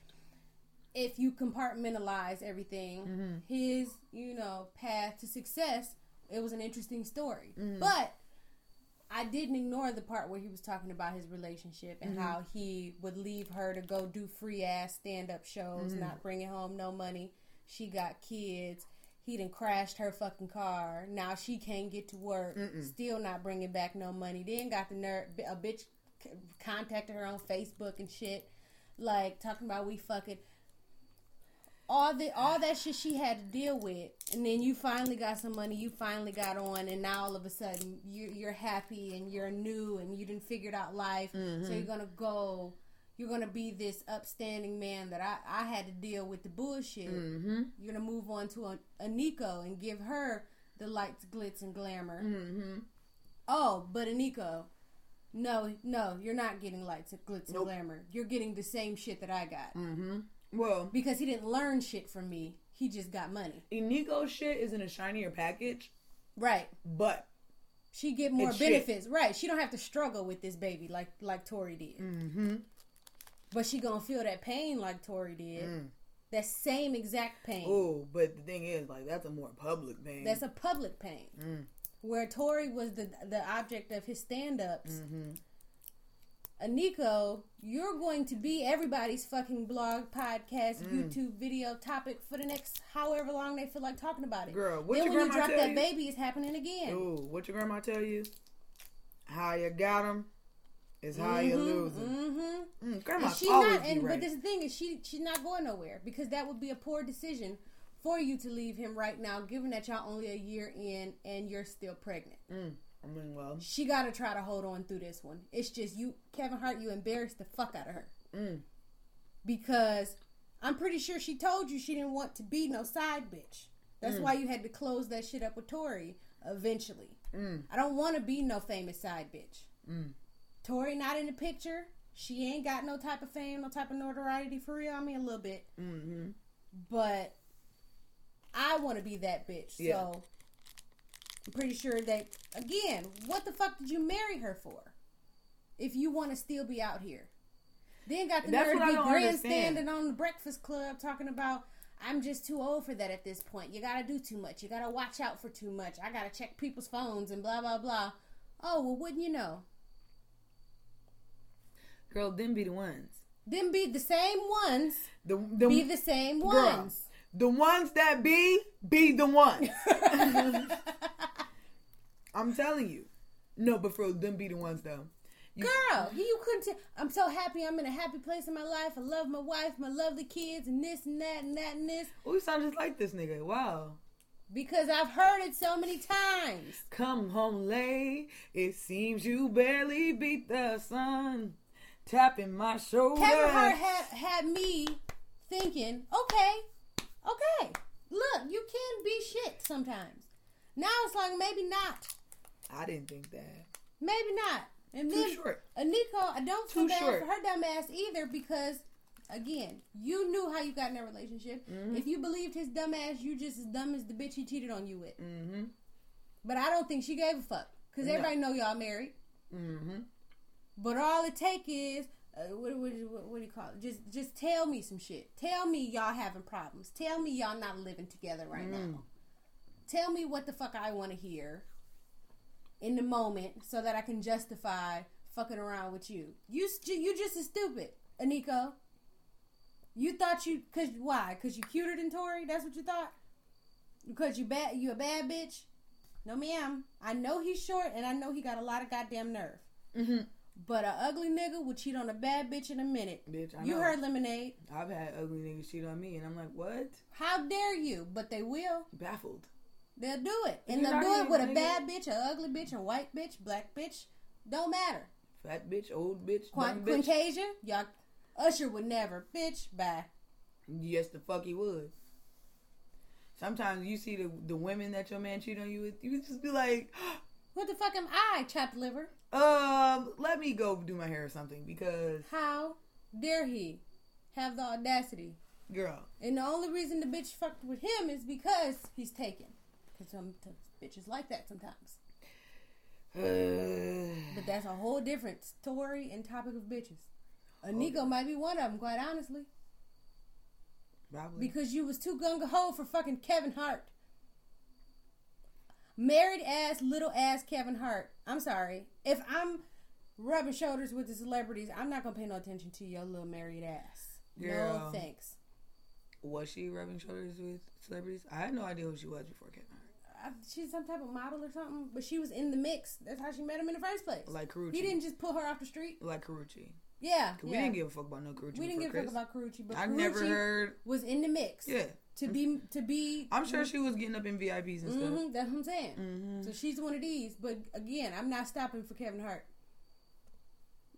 If you compartmentalize everything, his, you know, path to success, it was an interesting story. But I didn't ignore the part where he was talking about his relationship and how he would leave her to go do free-ass stand-up shows, not bringing home no money. She got kids. He done crashed her fucking car. Now she can't get to work. Still not bringing back no money. Then got the nerve. A bitch contacted her on Facebook and shit. Like, talking about we fucking... All that shit she had to deal with. And then you finally got some money. You finally got on. And now all of a sudden, you're happy and you're new and you done figured out life. So you're going to go... You're going to be this upstanding man that I had to deal with the bullshit. You're going to move on to Aniko and give her the lights, glitz, and glamour. Oh, but Aniko, no, you're not getting lights, glitz, and glamour. You're getting the same shit that I got. Well, because he didn't learn shit from me. He just got money. Aniko's shit is in a shinier package. Right. But. She get more benefits. Shit. Right. She don't have to struggle with this baby like Tori did. But she gonna feel that pain like Tori did. That same exact pain. Oh, but the thing is, like, that's a more public pain. That's a public pain. Where Tori was the object of his stand-ups. Aniko, you're going to be everybody's fucking blog, podcast, YouTube video topic for the next however long they feel like talking about it. Girl, what your grandma tell you? Then when you drop that baby, it's happening again. Ooh, what your grandma tell you? How you got him? Is how you're losing. Grandma's always be right. But this thing is, she's not going nowhere because that would be a poor decision for you to leave him right now, given that y'all only a year in and you're still pregnant. I mean, well, she got to try to hold on through this one. It's just you, Kevin Hart, you embarrassed the fuck out of her because I'm pretty sure she told you she didn't want to be no side bitch. That's why you had to close that shit up with Tori eventually. I don't want to be no famous side bitch. Tori not in the picture. She ain't got no type of fame, no type of notoriety for real. I mean, a little bit. But I want to be that bitch. Yeah. So I'm pretty sure that, again, what the fuck did you marry her for? If you want to still be out here. Then got the nerve to be grandstanding on the Breakfast Club talking about, I'm just too old for that at this point. You got to do too much. You got to watch out for too much. I got to check people's phones and blah, blah, blah. Oh, well, wouldn't you know? Girl, them be the ones. Them be the same ones. Be the same ones. Girl, the ones that be the ones. I'm telling you. No, but for them be the ones though. Girl, you couldn't tell. I'm so happy. I'm in a happy place in my life. I love my wife, my lovely kids, and this and that and that and this. Oh, you sound just like this nigga. Wow. Because I've heard it so many times. Come home late. It seems you barely beat the sun. Tapping my shoulder. Kevin Hart had me thinking, okay. Look, you can be shit sometimes. Now it's like, maybe not. I didn't think that. Maybe not. And then Anika, I don't feel bad for her dumb ass either because, again, you knew how you got in that relationship. Mm-hmm. If you believed his dumb ass, you just as dumb as the bitch he cheated on you with. Mm-hmm. But I don't think she gave a fuck because everybody know y'all married. Mm-hmm. But all it take is, what do you call it? Just tell me some shit. Tell me y'all having problems. Tell me y'all not living together right now. Tell me what the fuck I want to hear. In the moment, so that I can justify fucking around with you. You just as stupid, Aniko. You thought you, cause why? Cause you cuter than Tori? That's what you thought? Because you a bad bitch? No, ma'am. I know he's short, and I know he got a lot of goddamn nerve. Mm-hmm. But an ugly nigga would cheat on a bad bitch in a minute. Bitch, I know. You heard Lemonade. I've had ugly niggas cheat on me, and I'm like, what? How dare you? But they will. Baffled. They'll do it. And they'll do it with a bad bitch, a ugly bitch, a white bitch, black bitch. Don't matter. Fat bitch, old bitch, dumb bitch. Caucasian? Y'all, Usher would never. Bitch, bye. Yes, the fuck he would. Sometimes you see the women that your man cheat on you with, you just be like... What the fuck am I, chopped liver? Let me go do my hair or something, because... How dare he have the audacity? Girl. And the only reason the bitch fucked with him is because he's taken. Because some bitches like that sometimes. But that's a whole different story and topic of bitches. Anika might be one of them, quite honestly. Probably. Because you was too gung-ho for fucking Kevin Hart. Married-ass, little-ass Kevin Hart. I'm sorry. If I'm rubbing shoulders with the celebrities, I'm not going to pay no attention to your little married ass. Girl. No thanks. Was she rubbing shoulders with celebrities? I had no idea who she was before Kevin Hart. She's some type of model or something, but she was in the mix. That's how she met him in the first place. Like Carucci. He didn't just pull her off the street. Like Carucci. Yeah. We didn't give a fuck about no Carucci. We didn't give a fuck about Carucci, but Carucci was in the mix. Yeah. To be. I'm sure she was getting up in VIPs and stuff. That's what I'm saying. Mm-hmm. So she's one of these, but again, I'm not stopping for Kevin Hart.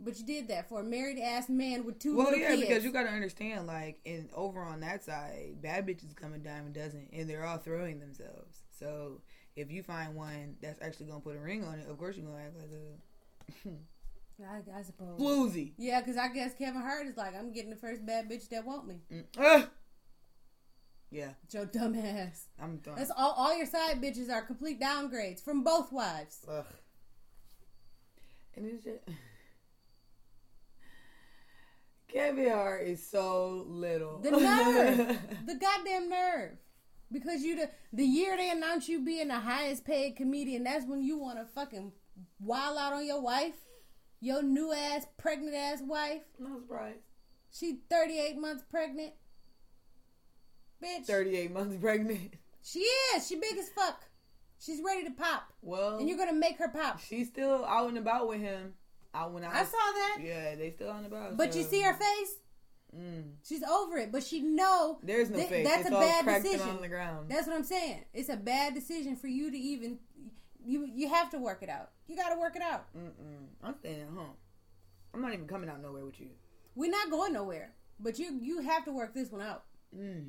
But you did that for a married-ass man with two little kids. Because you got to understand, like, and over on that side, bad bitches come a dime a dozen, and they're all throwing themselves. So if you find one that's actually going to put a ring on it, of course you're going to act like a... I suppose. Floozy. Yeah, because I guess Kevin Hart is like, I'm getting the first bad bitch that want me. Yeah. It's your dumb ass. I'm done. That's all your side bitches are complete downgrades from both wives. Ugh. And it's just... Kevin Hart is so little. The nerve. The goddamn nerve. Because you the year they announce you being the highest paid comedian, that's when you want to fucking wild out on your wife. Your new ass, pregnant ass wife. No surprise. She 38 months pregnant. Bitch. 38 months pregnant. She is. She big as fuck. She's ready to pop. Well. And you're going to make her pop. She's still out and about with him. I saw that. Yeah, they still on the box. But you see her face? Mm. She's over it, but she know there's no face. That's a bad decision. On the ground. That's what I'm saying. It's a bad decision for you to even you have to work it out. You got to work it out. I'm staying at home. I'm not even coming out nowhere with you. We're not going nowhere. But you have to work this one out. Mm.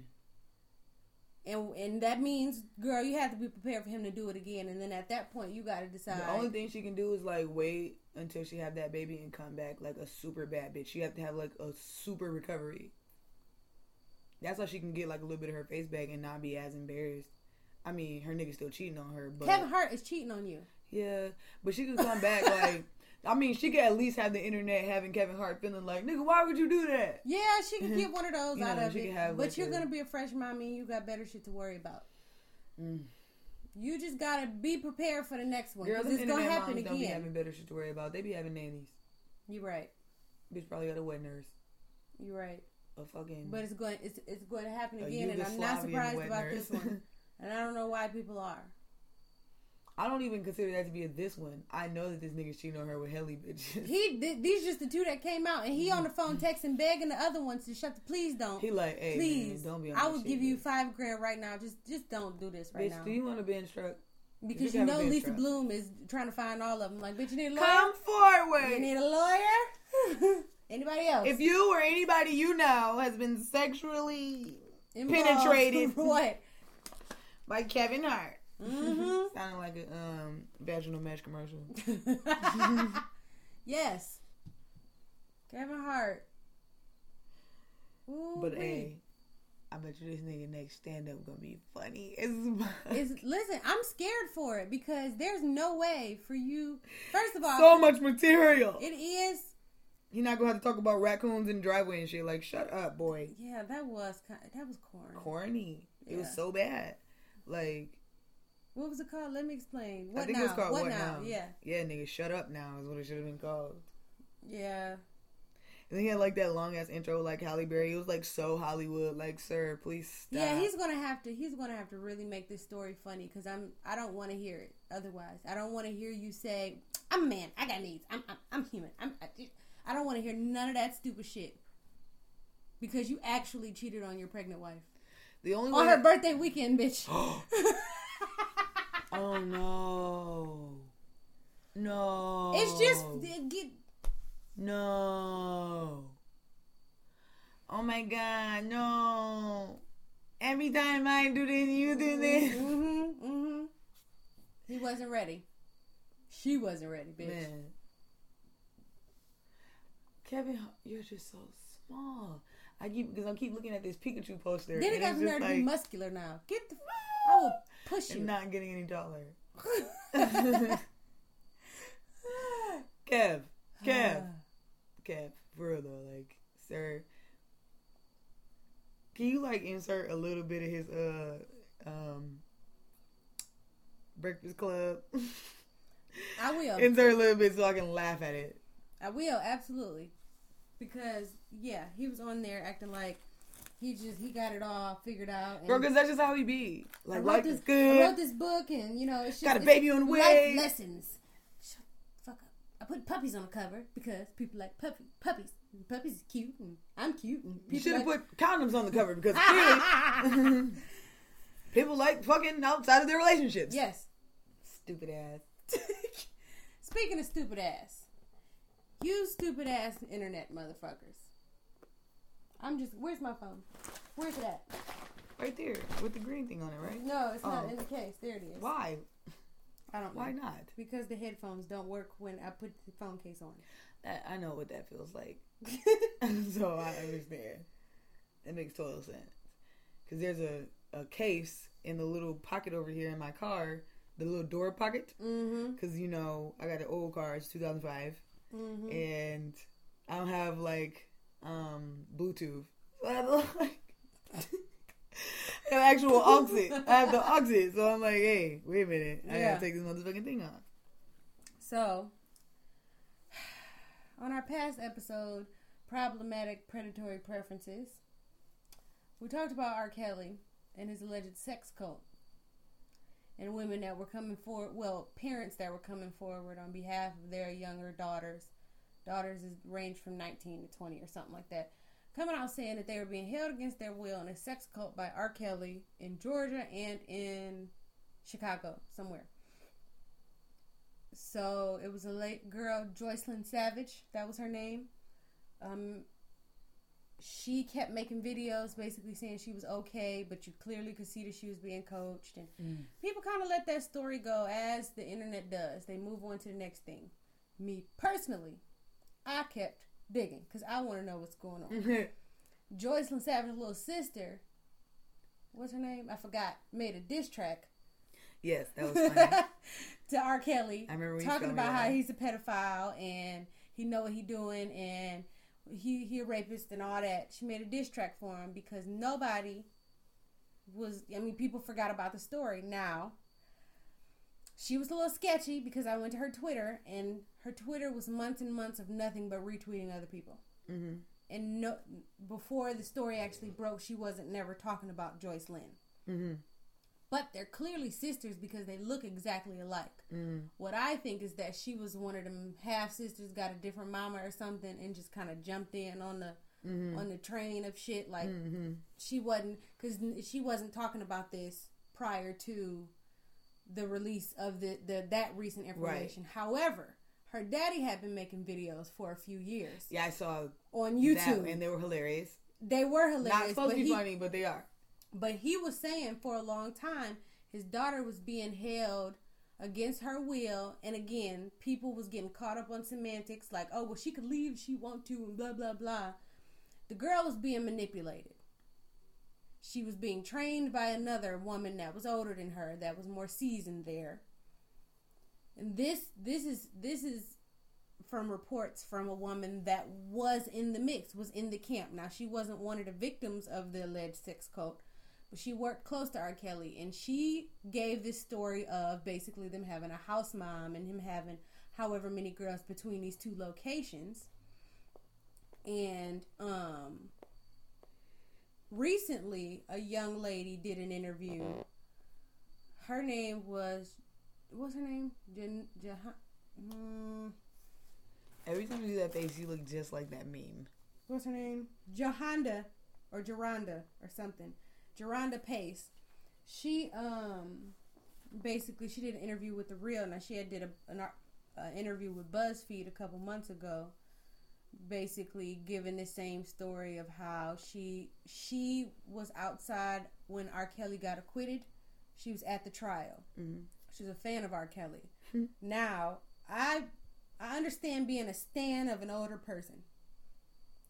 And that means, girl, you have to be prepared for him to do it again. And then at that point, you got to decide. The only thing she can do is, like, wait until she have that baby and come back like a super bad bitch. She have to have, like, a super recovery. That's how she can get, like, a little bit of her face back and not be as embarrassed. I mean, her nigga's still cheating on her. But Kevin Hart is cheating on you. Yeah, but she can come back, like... I mean, she could at least have the internet having Kevin Hart feeling like, nigga, why would you do that? Yeah, she could get one of those out of it. But like you're going to be a fresh mommy and you got better shit to worry about. Mm. You just got to be prepared for the next one. Girls, it's going to happen again. Don't be having better shit to worry about. They be having nannies. You're right. Bitch probably got a wet nurse. You're right. A fucking... But it's going to happen again, and I'm not surprised about this one. And I don't know why people are. I don't even consider that to be a this one. I know that this nigga's cheating on her with helly bitches. These just the two that came out, and he on the phone texting, begging the other ones to shut the please don't. He like, hey, please, man, don't be on I would give you $5,000 right now. Just don't do this right bitch, now. Do you want to be in truck? Because you know Lisa Bloom is trying to find all of them. Like, bitch, you need a lawyer? Come forward. You need a lawyer? Anybody else? If you or anybody you know has been sexually penetrated what? By Kevin Hart. Mm-hmm. Sounding like a vaginal mesh commercial. Yes. Kevin Hart. Ooh, but hey, I bet you this nigga next stand up gonna be funny. Listen, I'm scared for it because there's no way for you. First of all, so much material. It is. You're not gonna have to talk about raccoons in the driveway and shit. Like, shut up, boy. Yeah, that was corny. Corny. Yeah. It was so bad. Like. What was it called? Let me explain. What I think now? It was called What Now? Yeah. Yeah, nigga, shut up now is what it should have been called. Yeah. And then he had like that long ass intro like Halle Berry. It was like so Hollywood. Like, sir, please stop. Yeah, he's gonna have to really make this story funny because I don't want to hear it otherwise. I don't want to hear you say I'm a man. I got needs. I'm human. I don't want to hear none of that stupid shit because you actually cheated on your pregnant wife. The only on her birthday weekend, bitch. Oh no! It's just no. Oh my God, no! Every time I do this, you do this. Mm-hmm, mm-hmm. He wasn't ready. She wasn't ready, bitch. Man. Kevin, you're just so small. I keep looking at this Pikachu poster. Then it got me to be muscular now. Get the. I will push you. And not getting any taller. Kev, for real though, like, sir, can you like insert a little bit of his Breakfast Club? I will insert a little bit so I can laugh at it. I will absolutely, because yeah, he was on there acting like. He got it all figured out. And girl, because that's just how he be. Like, life is good. I wrote this book and, you know, it's just... Got a baby on the way. Life lessons. Shut the fuck up. I put puppies on the cover because people like puppies. And puppies is cute and I'm cute. And you should have put condoms on the cover because clearly people like fucking outside of their relationships. Yes. Stupid ass. Speaking of stupid ass, you stupid ass internet motherfuckers. Where's my phone? Where's it at? Right there, with the green thing on it, right? No, it's not in the case. There it is. Why? I don't know. Why not? Because the headphones don't work when I put the phone case on. I know what that feels like. So I understand. That makes total sense. Because there's a case in the little pocket over here in my car, the little door pocket. Mm-hmm. Because, you know, I got an old car. It's 2005. Mm-hmm. And I don't have, like... Bluetooth. So I have an actual auxit. I have the auxit. So I'm like, hey, wait a minute. I gotta take this motherfucking thing off. So, on our past episode, Problematic Predatory Preferences, we talked about R. Kelly and his alleged sex cult and women that were coming forward, well, parents that were coming forward on behalf of their younger daughters. Daughters is ranged from 19 to 20 or something like that. Coming out saying that they were being held against their will in a sex cult by R. Kelly in Georgia and in Chicago somewhere. So it was a late girl, Joycelyn Savage. That was her name. She kept making videos basically saying she was okay, but you clearly could see that she was being coached. And people kind of let that story go as the internet does. They move on to the next thing. Me personally. I kept digging because I want to know what's going on. Mm-hmm. Joycelyn Savage's little sister, what's her name? I forgot. Made a diss track. Yes, that was funny. To R. Kelly. I remember talking about how he's a pedophile and he know what he doing and he a rapist and all that. She made a diss track for him because people forgot about the story. Now, she was a little sketchy because I went to her Twitter, and her Twitter was months and months of nothing but retweeting other people. Mm-hmm. And no, before the story actually broke, she wasn't never talking about Joycelyn. Mm-hmm. But they're clearly sisters because they look exactly alike. Mm. What I think is that she was one of them half-sisters, got a different mama or something, and just kind of jumped in on the train of shit. Like, she wasn't talking about this prior to the release of that recent information. Right. However, her daddy had been making videos for a few years. Yeah, I saw on YouTube. That, and they were hilarious. They were hilarious. Not supposed to be funny, but they are. But he was saying for a long time his daughter was being held against her will. And again, people was getting caught up on semantics like, oh, well, she could leave if she want to and blah, blah, blah. The girl was being manipulated. She was being trained by another woman that was older than her, that was more seasoned there. And this is from reports from a woman that was in the mix, was in the camp. Now, she wasn't one of the victims of the alleged sex cult, but she worked close to R. Kelly, and she gave this story of basically them having a house mom and him having however many girls between these two locations. And recently, a young lady did an interview. Her name was, what's her name? Every time you do that face, you look just like that meme. What's her name? Jaranda Pace. She, basically, she did an interview with The Real. Now, she had did an interview with BuzzFeed a couple months ago, basically giving the same story of how she was outside when R. Kelly got acquitted. She was at the trial. Mm-hmm. She's a fan of R. Kelly. Mm-hmm. Now, I understand being a stan of an older person.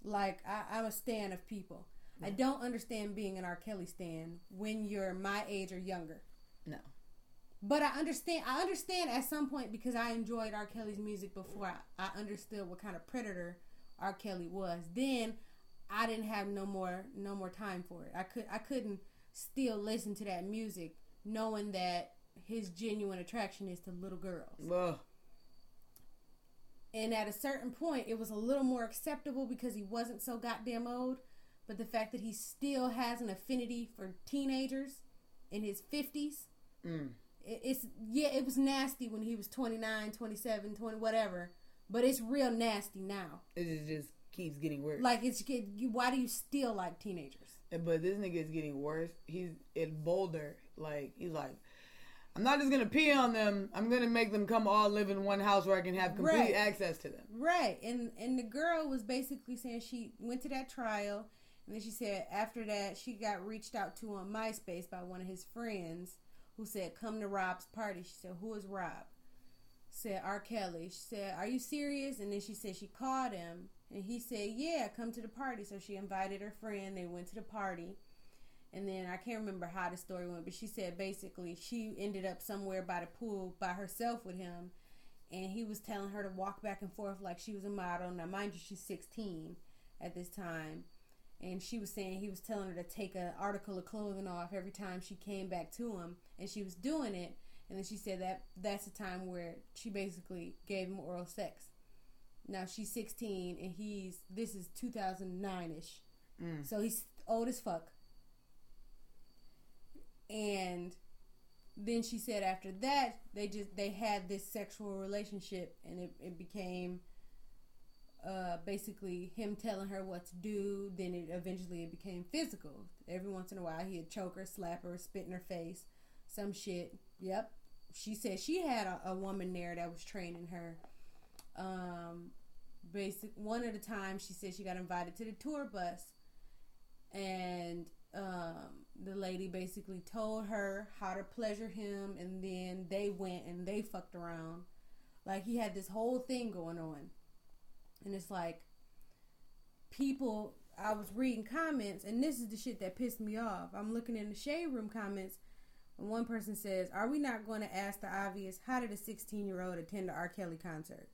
Like, I'm a stan of people. No. I don't understand being an R. Kelly stan when you're my age or younger. No. But I understand at some point because I enjoyed R. Kelly's music before I understood what kind of predator R. Kelly was. Then I didn't have no more time for it. I couldn't still listen to that music knowing that his genuine attraction is to little girls. Ugh. And at a certain point, it was a little more acceptable because he wasn't so goddamn old. But the fact that he still has an affinity for teenagers in his 50s, it was nasty when he was 29, 27, 20, whatever. But it's real nasty now. It just keeps getting worse. Like, why do you still like teenagers? But this nigga is getting worse. He's in Boulder. Like, he's like, I'm not just going to pee on them. I'm going to make them come all live in one house where I can have complete access to them. Right. And the girl was basically saying she went to that trial. And then she said after that, she got reached out to on MySpace by one of his friends who said, come to Rob's party. She said, who is Rob? Said, R. Kelly. She said, are you serious? And then she said she called him. And he said, yeah, come to the party. So she invited her friend. They went to the party. And then I can't remember how the story went, but she said basically she ended up somewhere by the pool by herself with him. And he was telling her to walk back and forth like she was a model. Now, mind you, she's 16 at this time. And she was saying he was telling her to take an article of clothing off every time she came back to him. And she was doing it. And then she said that's the time where she basically gave him oral sex. Now, she's 16 and this is 2009-ish. Mm. So he's old as fuck. And then she said after that, they had this sexual relationship, and it became basically him telling her what to do. Then it eventually became physical. Every once in a while, he'd choke her, slap her, spit in her face, some shit. Yep. She said she had a woman there that was training her. One of the times, she said she got invited to the tour bus, and the lady basically told her how to pleasure him, and then they went and they fucked around. Like, he had this whole thing going on. And it's like, people, I was reading comments, and this is the shit that pissed me off. I'm looking in the Shade Room comments, and one person says, are we not going to ask the obvious? How did a 16-year-old attend an R. Kelly concert?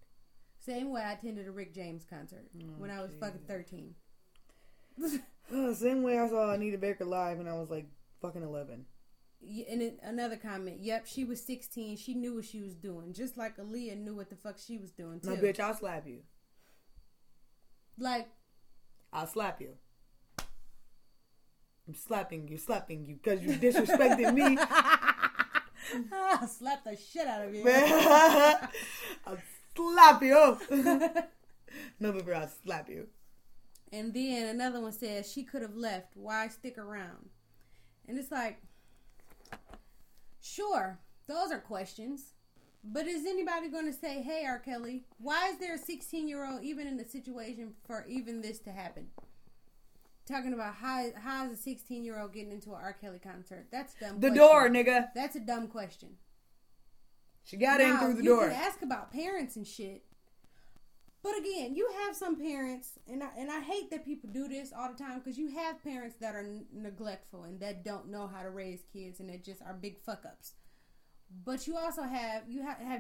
Same way I attended a Rick James concert when I was fucking 13. Same way I saw Anita Baker live when I was like fucking 11. And another comment, yep, she was 16. She knew what she was doing. Just like Aaliyah knew what the fuck she was doing, too. No, bitch, I'll slap you. Like, I'll slap you. I'm slapping you because you disrespected me. I slapped the shit out of you. I'll slap you. No, but bro, I'll slap you. And then another one says, she could have left. Why stick around? And it's like, sure, those are questions. But is anybody going to say, hey, R. Kelly, why is there a 16-year-old even in the situation for even this to happen? Talking about how is a 16-year-old getting into an R. Kelly concert? That's a dumb question. The door, nigga. That's a dumb question. She got in through the door. You can ask about parents and shit. But again, you have some parents, and I hate that people do this all the time, because you have parents that are neglectful and that don't know how to raise kids and that just are big fuck-ups. But you also have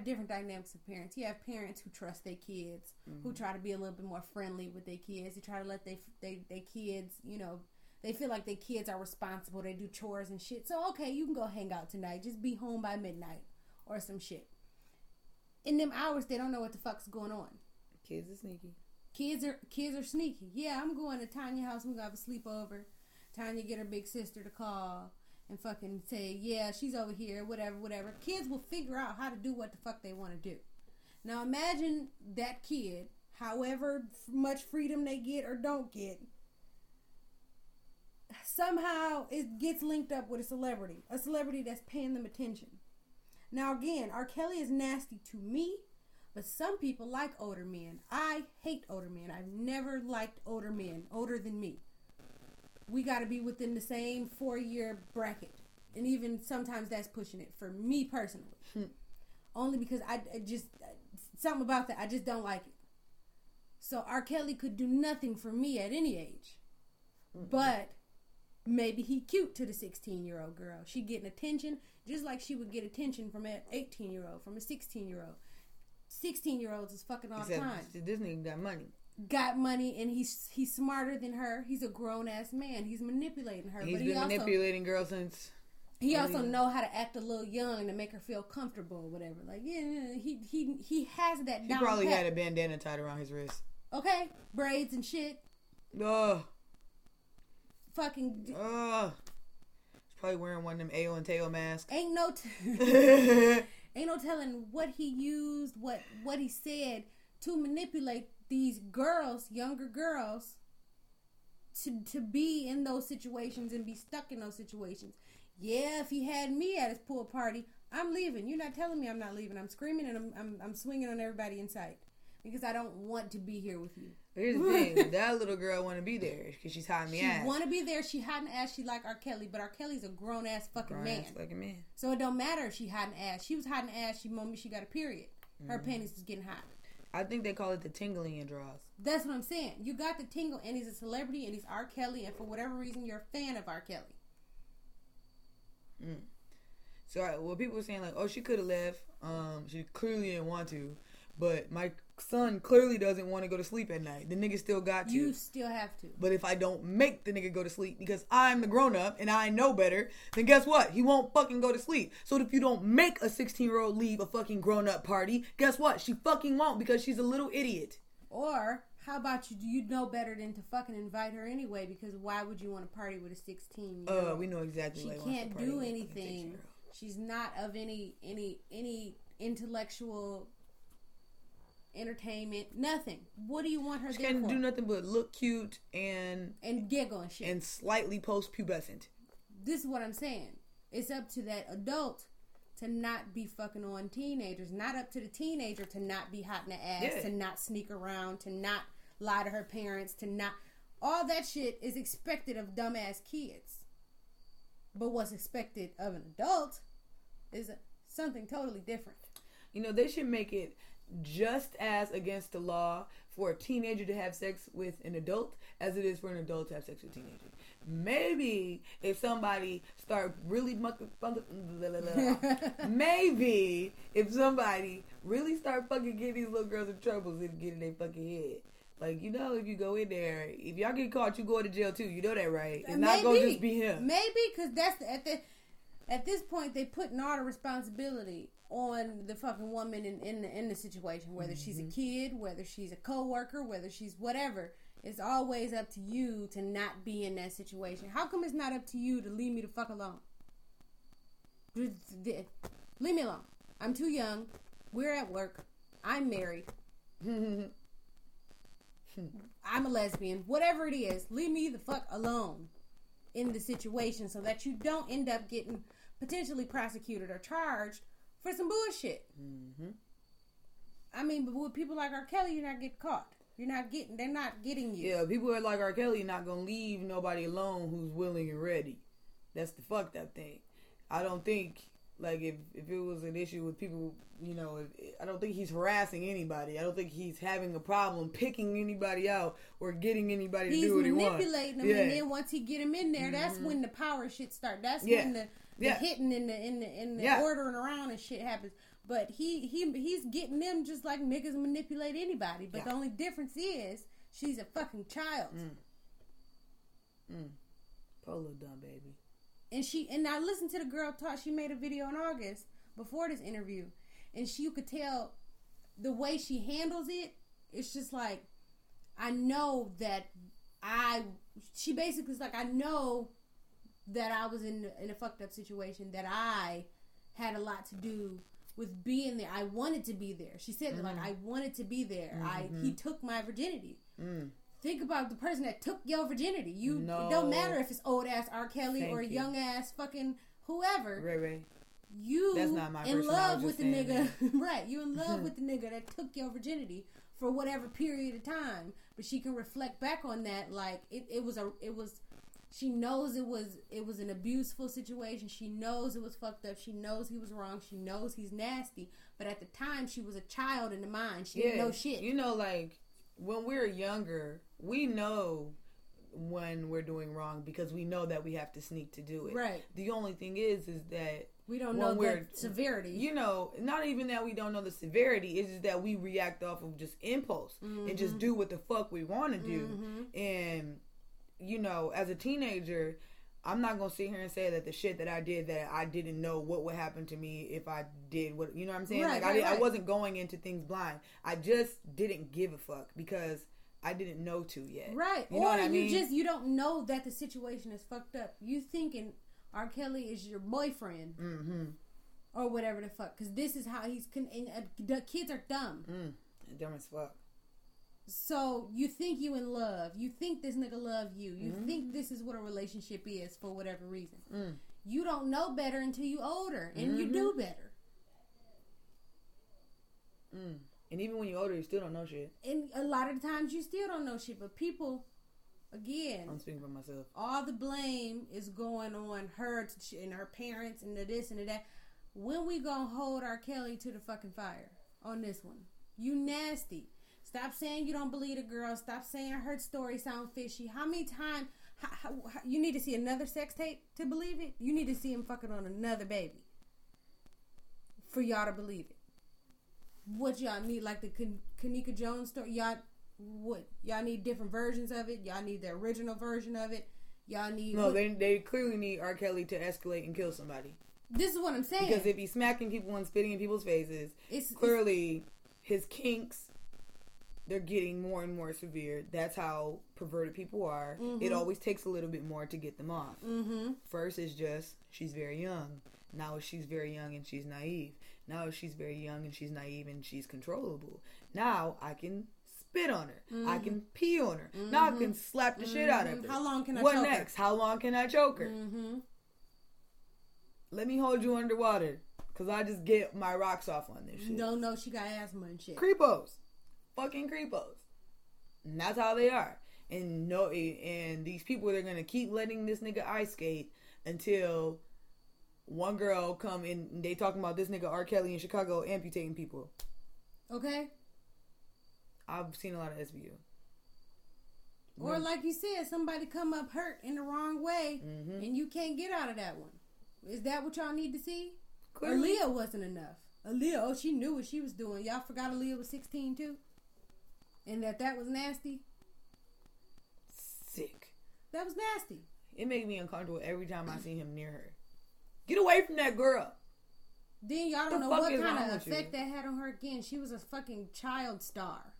different dynamics of parents. You have parents who trust their kids, mm-hmm. who try to be a little bit more friendly with their kids. They try to let their kids, you know, they feel like their kids are responsible. They do chores and shit. So, okay, you can go hang out tonight. Just be home by midnight or some shit. In them hours, they don't know what the fuck's going on. Kids are sneaky. Kids are sneaky. Yeah, I'm going to Tanya's house. We're going to have a sleepover. Tanya get her big sister to call. And fucking say, yeah, she's over here, whatever. Kids will figure out how to do what the fuck they want to do. Now imagine that kid, however much freedom they get or don't get, somehow it gets linked up with a celebrity that's paying them attention. Now again, R. Kelly is nasty to me, but some people like older men. I hate older men. I've never liked older men, older than me. We got to be within the same 4-year bracket. And even sometimes that's pushing it for me personally. Only because I just, something about that, I just don't like it. So R. Kelly could do nothing for me at any age. Mm-hmm. But maybe he cute to the 16-year-old girl. She getting attention just like she would get attention from an 18-year-old, from a 16-year-old. 16-year-olds is fucking all the time. She doesn't even got money. And he's smarter than her. He's a grown ass man. He's manipulating her. He's been manipulating girls since. He also know how to act a little young to make her feel comfortable or whatever. Like he has that down pat. He probably had a bandana tied around his wrist. Okay, braids and shit. Ugh. Fucking. Ugh. He's probably wearing one of them ale and tail masks. Ain't no telling what he used, what he said to manipulate these girls, younger girls, to be in those situations and be stuck in those situations. Yeah, if he had me at his pool party, I'm leaving. You're not telling me I'm not leaving. I'm screaming and I'm swinging on everybody in sight because I don't want to be here with you. Here's the thing. That little girl want to be there because she's hiding the ass. She want to be there. She hiding ass. She like R. Kelly, but R. Kelly's a grown-ass fucking man. So it don't matter if she hiding ass. She was hiding ass. She got a period. Her panties was getting hot. I think they call it the tingling in draws. That's what I'm saying. You got the tingle, and he's a celebrity, and he's R. Kelly, and for whatever reason, you're a fan of R. Kelly. Mm. So, well, people were saying, like, oh, she could have left. She clearly didn't want to, but my son clearly doesn't want to go to sleep at night. The nigga still got to. You still have to. But if I don't make the nigga go to sleep because I'm the grown-up and I know better, then guess what? He won't fucking go to sleep. So if you don't make a 16-year-old leave a fucking grown-up party, guess what? She fucking won't because she's a little idiot. Or how about you know better than to fucking invite her anyway, because why would you want to party with a 16-year-old? We know exactly. She can't do anything. She's not of any intellectual entertainment, nothing. What do you want her to do? She can't do nothing but look cute and giggle and shit. And slightly post-pubescent. This is what I'm saying. It's up to that adult to not be fucking on teenagers. Not up to the teenager to not be hot in the ass, to not sneak around, to not lie to her parents, to not. All that shit is expected of dumbass kids. But what's expected of an adult is something totally different. You know, they should make it just as against the law for a teenager to have sex with an adult as it is for an adult to have sex with a teenager. Maybe if somebody start fucking getting these little girls in trouble, it'll get in their fucking head. Like, you know, if you go in there, if y'all get caught, you go to jail too. You know that, right? It's not going to just be him. Maybe, because that's at this point, they putting all the responsibility on the fucking woman in the situation, whether she's a kid, whether she's a coworker, whether she's whatever. It's always up to you to not be in that situation. How come it's not up to you to leave me the fuck alone? Leave me alone. I'm too young. We're at work. I'm married. I'm a lesbian. Whatever it is, leave me the fuck alone in the situation so that you don't end up getting potentially prosecuted or charged for some bullshit. Mm-hmm. I mean, but with people like R. Kelly, you're not getting caught. They're not getting you. Yeah, people like R. Kelly are not going to leave nobody alone who's willing and ready. That's the fucked up thing. I don't think, like, if it was an issue with people, you know, I don't think he's harassing anybody. I don't think he's having a problem picking anybody out or getting anybody to do what he wants. He's manipulating them, and then once he get them in there, that's when the power shit starts. That's when the hitting and the ordering around and shit happens. But he's getting them just like niggas manipulate anybody. But the only difference is she's a fucking child. Polo dumb baby. And I listened to the girl talk. She made a video in August before this interview, and you could tell the way she handles it. It's just like, I know that she basically is like, I know that I was in a fucked up situation, that I had a lot to do with being there. I wanted to be there. She said that, like, I wanted to be there. He took my virginity. Think about the person that took your virginity. It don't matter if it's old ass R. Kelly or young ass fucking whoever. Right. You in love with the nigga that took your virginity for whatever period of time. But she can reflect back on that, like it was. She knows it was an abuseful situation. She knows it was fucked up. She knows he was wrong. She knows he's nasty. But at the time, she was a child in the mind. She didn't know shit. You know, like, when we're younger, we know when we're doing wrong because we know that we have to sneak to do it. Right. The only thing is that we don't know the severity. You know, not even that we don't know the severity. It's just that we react off of just impulse and just do what the fuck we want to do. And, you know, as a teenager, I'm not going to sit here and say that the shit that I did, that I didn't know what would happen to me if I did what, you know what I'm saying? Right, like, I wasn't going into things blind. I just didn't give a fuck because I didn't know to yet. Right. You know what I mean? You don't know that the situation is fucked up. You thinking R. Kelly is your boyfriend or whatever the fuck, because this is how the kids are dumb. Dumb as fuck. So, you think you in love. You think this nigga love you. You think this is what a relationship is for whatever reason. You don't know better until you older. And you do better. And even when you're older, you still don't know shit. And a lot of times, you still don't know shit. But people, again, I'm speaking for myself. All the blame is going on her and her parents and the this and the that. When we gonna hold R. Kelly to the fucking fire on this one? You nasty. Stop saying you don't believe a girl. Stop saying her story sound fishy. How many times... you need to see another sex tape to believe it? You need to see him fucking on another baby for y'all to believe it. What y'all need, like the Kenneka Jenkins story? Y'all need different versions of it? Y'all need the original version of it? Y'all need... No, they clearly need R. Kelly to escalate and kill somebody. This is what I'm saying. Because if he's smacking people and spitting in people's faces, clearly his kinks... They're getting more and more severe. That's how perverted people are. It always takes a little bit more to get them off. First is just, she's very young. Now she's very young and she's naive. Now she's very young and she's naive and she's controllable. Now I can spit on her. I can pee on her. Now I can slap the shit out of her. How long can I choke her? What next? How long can I choke her? Let me hold you underwater. Because I just get my rocks off on this shit. No, she got asthma and shit. Creepos. Fucking creepos, and that's how they are. And these people, they're gonna keep letting this nigga ice skate until one girl come in. And they talking about this nigga R. Kelly in Chicago amputating people. Okay. I've seen a lot of SVU. Or like you said, somebody come up hurt in the wrong way, and you can't get out of that one. Is that what y'all need to see? Clearly. Aaliyah wasn't enough. Aaliyah, she knew what she was doing. Y'all forgot Aaliyah was 16 too. And that was nasty. Sick. That was nasty. It made me uncomfortable every time I see him near her. Get away from that girl. Then y'all don't know what kind of effect that had on her again. She was a fucking child star.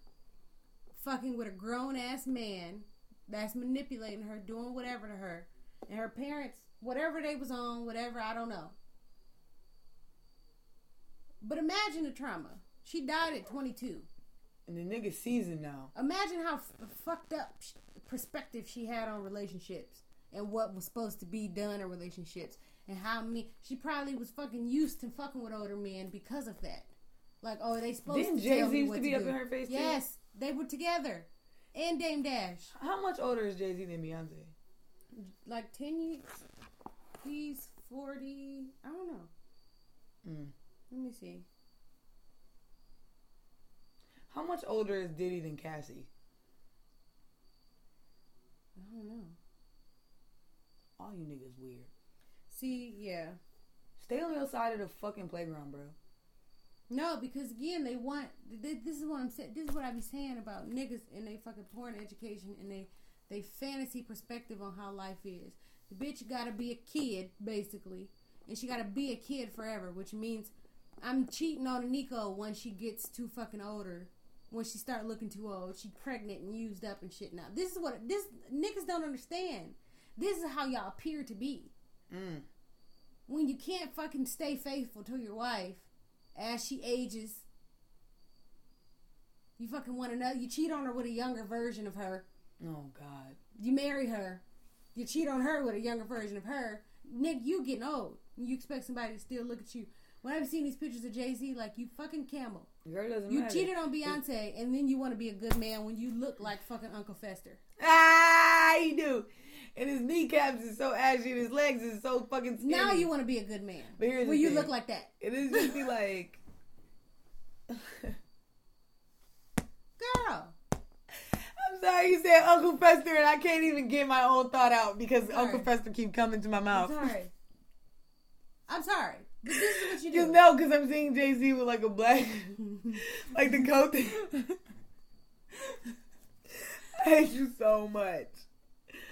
fucking with a grown-ass man that's manipulating her, doing whatever to her, and her parents, whatever they was on, whatever, I don't know. But imagine the trauma. She died at 22. And the nigga's seasoned now. Imagine how fucked up perspective she had on relationships and what was supposed to be done in relationships and how me. She probably was fucking used to fucking with older men because of that. Like, oh, they supposed to tell me what to do. Didn't Jay-Z used to be up in her face too? Yes, they were together. And Dame Dash. How much older is Jay-Z than Beyonce? Like 10 years. He's 40. I don't know. Mm. Let me see. How much older is Diddy than Cassie? I don't know. All you niggas weird. See, yeah. Stay on your side of the fucking playground, bro. No, because again, they want. This is what I'm saying. This is what I be saying about niggas and they fucking porn education and they fantasy perspective on how life is. The bitch gotta be a kid, basically. And she gotta be a kid forever, which means I'm cheating on Anika when she gets too fucking older. When she start looking too old, she pregnant and used up and shit. Now this is what this niggas don't understand. This is how y'all appear to be. Mm. When you can't fucking stay faithful to your wife as she ages, you fucking want another. You cheat on her with a younger version of her. Oh God. You marry her. You cheat on her with a younger version of her. Nick, you getting old. You expect somebody to still look at you. When I've seen these pictures of Jay-Z, like, you fucking camel. Girl, doesn't matter. You cheated on Beyonce, and then you want to be a good man when you look like fucking Uncle Fester. Ah, he do. And his kneecaps is so ashy, and his legs is so fucking skinny. Now you want to be a good man. But here's when you look like that. It is just be like... Girl. I'm sorry you said Uncle Fester, and I can't even get my own thought out because Uncle Fester keep coming to my mouth. I'm sorry. But this is what you do. You know, because I'm seeing Jay-Z with like a black, like the coat. I hate you so much.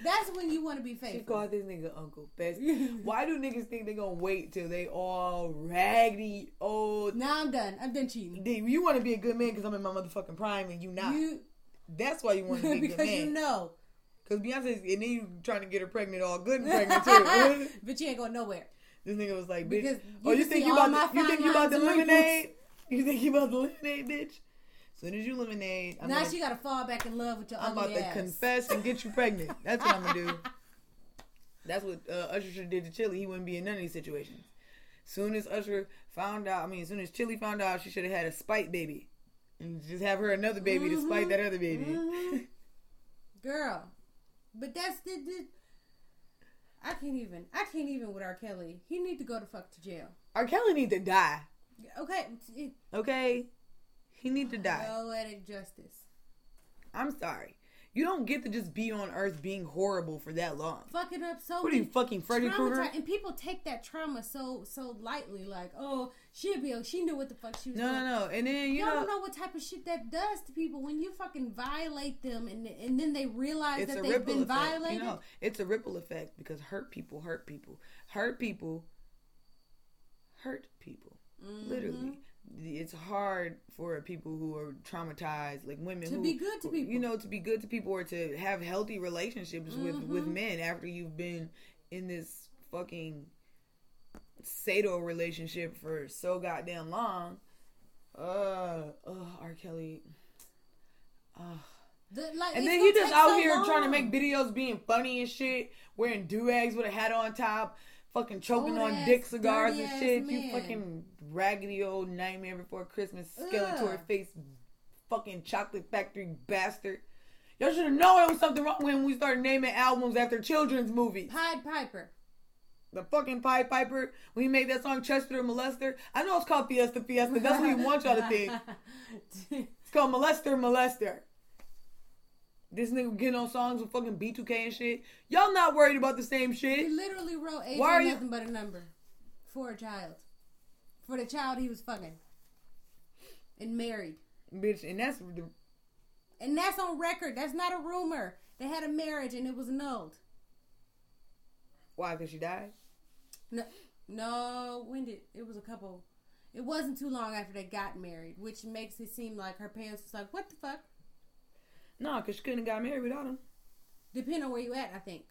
That's when you want to be faithful. She called this nigga Uncle Fester. Why do niggas think they gonna wait till they all raggedy old? Nah, I'm done. I'm done cheating. Dude, you want to be a good man because I'm in my motherfucking prime and you not. That's why you want to be a good man. Because you know. Because Beyonce's, and then you trying to get her pregnant all good and pregnant too. But you ain't going nowhere. This nigga was like, bitch. Because you think you about to lemonade? You think you about to lemonade, bitch? As soon as you lemonade, I'm now gonna, she got to fall back in love with your ugly ass. I'm about to confess and get you pregnant. That's what I'm going to do. That's what Usher should have did to Chilli. He wouldn't be in none of these situations. As soon as Chilli found out, she should have had a spite baby. And just have her another baby to spite that other baby. Mm-hmm. Girl. But that's the I can't even with R. Kelly. He need to go the fuck to jail. R. Kelly need to die. Okay. He need to die. Poetic justice. I'm sorry. You don't get to just be on earth being horrible for that long. Fucking up so much. What are you, fucking Freddy Krueger? And people take that trauma so lightly. Like, oh, she knew what the fuck she was doing. No. And then, you don't know what type of shit that does to people when you fucking violate them and then they realize that they've been violated. You know, it's a ripple effect because hurt people. Mm-hmm. Literally. It's hard for people who are traumatized, like women, to be good to people. You know, to be good to people or to have healthy relationships with men after you've been in this fucking sadomaso relationship for so goddamn long. R. Kelly. And then he just out here trying to make videos being funny and shit, wearing do-rags with a hat on top. Fucking choking on dick cigars and shit. Man. You fucking raggedy old Nightmare Before Christmas Skeletor face fucking Chocolate Factory bastard. Y'all should have known there was something wrong when we started naming albums after children's movies. Pied Piper. The fucking Pied Piper. When he made that song Chester the Molester. I know it's called Fiesta. That's what we want y'all to think. It's called Molester. This nigga getting on songs with fucking B2K and shit. Y'all not worried about the same shit. He literally wrote age ain't nothing but a number for a child. For the child he was fucking. And married. Bitch, and that's on record. That's not a rumor. They had a marriage and it was annulled. Why? Because she died? No. It was a couple. It wasn't too long after they got married, which makes it seem like her parents was like, what the fuck? No, because she couldn't have got married without him. Depending on where you at, I think.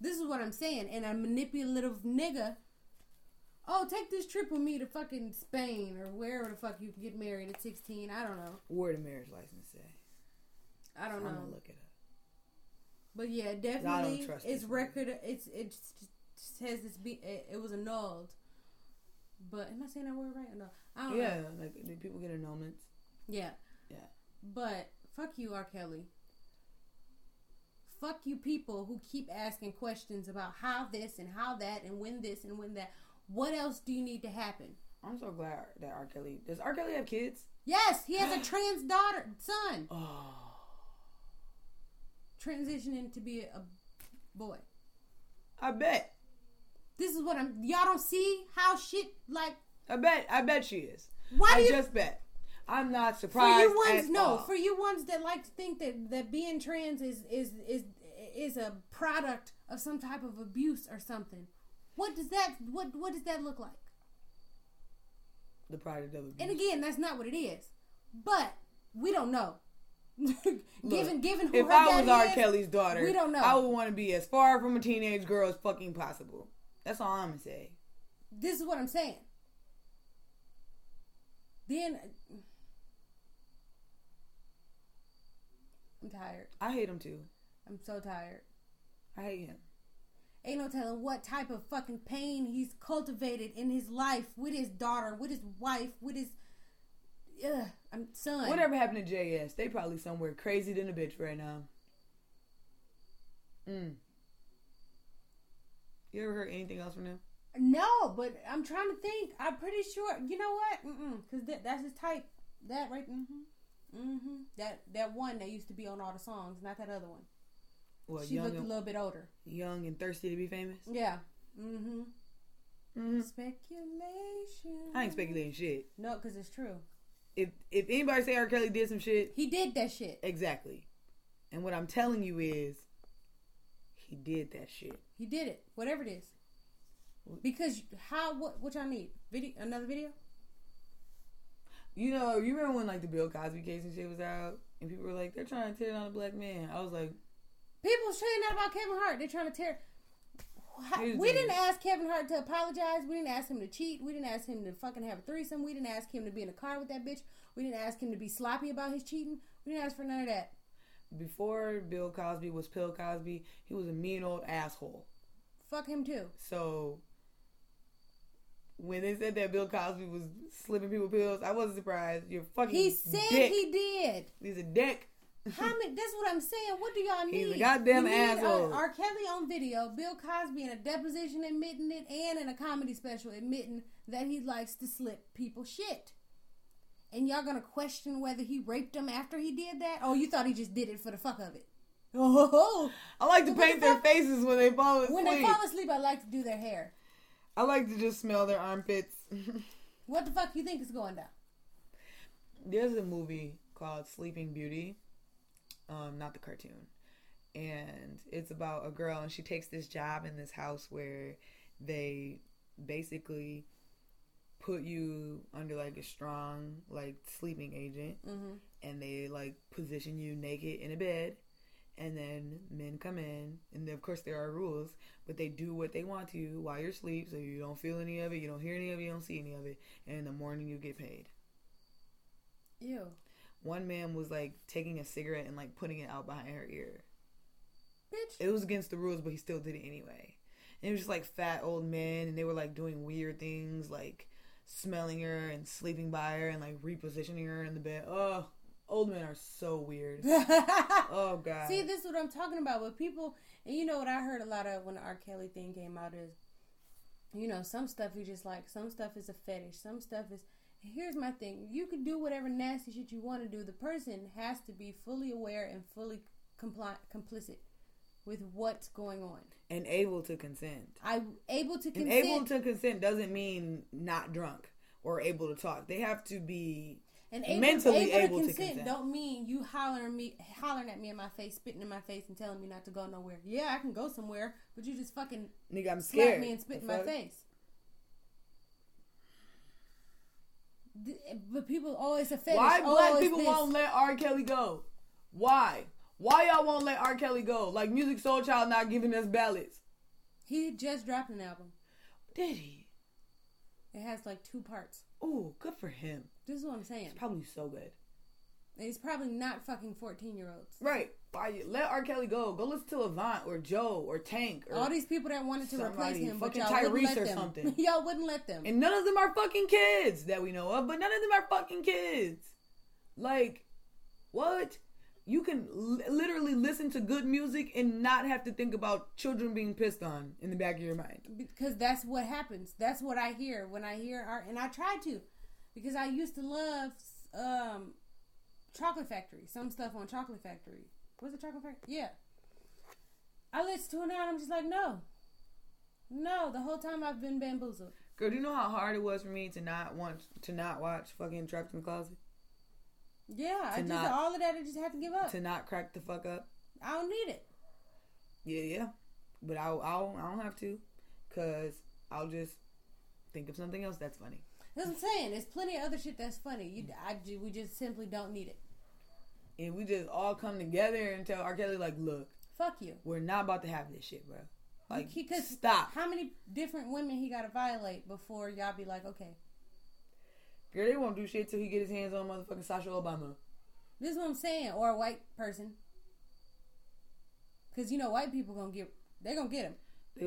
This is what I'm saying. And a manipulative nigga. Oh, take this trip with me to fucking Spain or wherever the fuck you can get married at 16. I don't know. Where the marriage license say? I don't know. I'm gonna look it up. But yeah, definitely, it's record. Movie. It was annulled. But am I saying that word right? No, I don't know. Yeah, like people get annulments. Yeah. Yeah. But fuck you, R. Kelly. Fuck you, people who keep asking questions about how this and how that and when this and when that. What else do you need to happen? I'm so glad that R. Kelly... Does R. Kelly have kids? Yes, he has a trans daughter, son. Oh. Transitioning to be a boy. I bet. This is what I'm... Y'all don't see how shit, like... I bet she is. Why do you... I just bet. I'm not surprised at all. For you ones that like to think that being trans is a product of some type of abuse or something, what does that look like? The product of abuse. And again, that's not what it is. But we don't know. Given who her daddy is, if I was R. Kelly's daughter, we don't know. I would want to be as far from a teenage girl as fucking possible. That's all I'm gonna say. This is what I'm saying. Then I'm tired. I hate him too. I'm so tired. I hate him. Ain't no telling what type of fucking pain he's cultivated in his life with his daughter, with his wife, with his son. Whatever happened to JS? They probably somewhere crazy than a bitch right now. You ever heard anything else from him? No, but I'm trying to think. I'm pretty sure. You know what? Because that's his type. That right? That one that used to be on all the songs, not that other one. Well, she looked a little bit older. Young and thirsty to be famous? Yeah. Speculation. I ain't speculating shit. No, because it's true. If anybody say R. Kelly did some shit... He did that shit. Exactly. And what I'm telling you is, he did that shit. He did it. Whatever it is. Because what y'all need? Another video? You know, you remember when like the Bill Cosby case and shit was out and people were like, they're trying to tear down a black man. I was like... People saying that about Kevin Hart. They're trying to tear... We didn't ask Kevin Hart to apologize. We didn't ask him to cheat. We didn't ask him to fucking have a threesome. We didn't ask him to be in a car with that bitch. We didn't ask him to be sloppy about his cheating. We didn't ask for none of that. Before Bill Cosby was Pill Cosby, he was a mean old asshole. Fuck him too. So... When they said that Bill Cosby was slipping people pills, I wasn't surprised. You're fucking dick. He said he did. He's a dick. How many? That's what I'm saying. What do y'all need? He's a goddamn asshole. R. Kelly on video, Bill Cosby in a deposition admitting it, and in a comedy special admitting that he likes to slip people shit. And y'all gonna question whether he raped them after he did that? Oh, you thought he just did it for the fuck of it. Oh, I like to paint their faces when they fall asleep. When they fall asleep, I like to do their hair. I like to just smell their armpits. What the fuck you think is going down? There's a movie called Sleeping Beauty. Not the cartoon. And it's about a girl and she takes this job in this house where they basically put you under like a strong like sleeping agent. And they like position you naked in a bed. And then men come in, and of course there are rules, but they do what they want to you while you're asleep, so you don't feel any of it, you don't hear any of it, you don't see any of it, and in the morning you get paid. Ew. One man was, like, taking a cigarette and, like, putting it out behind her ear. Bitch. It was against the rules, but he still did it anyway. And it was just, like, fat old men, and they were, like, doing weird things, like, smelling her and sleeping by her and, like, repositioning her in the bed. Ugh. Old men are so weird. Oh, God. See, this is what I'm talking about with people. And you know what I heard a lot of when the R. Kelly thing came out is, you know, some stuff you just like. Some stuff is a fetish. Some stuff is... Here's my thing. You can do whatever nasty shit you want to do. The person has to be fully aware and fully complicit with what's going on. And able to consent. And able to consent doesn't mean not drunk or able to talk. They have to be... And able to consent don't mean you hollering at me in my face, spitting in my face, and telling me not to go nowhere. Yeah, I can go somewhere, but you just fucking nigga, I'm scared. Slap me and spit in my face. But people always offended. Why black people won't let R. Kelly go? Why? Why y'all won't let R. Kelly go? Like Music Soul Child not giving us ballads. He just dropped an album. Did he? It has like 2 parts. Ooh, good for him. This is what I'm saying. It's probably so good. It's probably not fucking 14-year-olds. Right. Let R. Kelly go. Go listen to Avant or Joe or Tank or all these people that wanted to replace him. Fucking but y'all Tyrese or something. Y'all wouldn't let them. And none of them are fucking kids that we know of. But none of them are fucking kids. Like, what? You can literally listen to good music and not have to think about children being pissed on in the back of your mind. Because that's what happens. That's what I hear when I hear art. And I try to. Because I used to love... Chocolate Factory. Some stuff on Chocolate Factory. Was it Chocolate Factory? Yeah. I listened to it now and I'm just like, no. No, the whole time I've been bamboozled. Girl, do you know how hard it was for me to not watch fucking Trapped in the Closet? Yeah, all of that I just had to give up. To not crack the fuck up. I don't need it. Yeah. But I don't have to, because I'll just think of something else that's funny. That's what I'm saying. There's plenty of other shit that's funny. We just simply don't need it. And we just all come together and tell R. Kelly, like, look. Fuck you. We're not about to have this shit, bro. Like, stop. How many different women he got to violate before y'all be like, okay. Girl, they won't do shit till he get his hands on motherfucking Sasha Obama. This is what I'm saying. Or a white person. Because, you know, white people they're going to get him. They're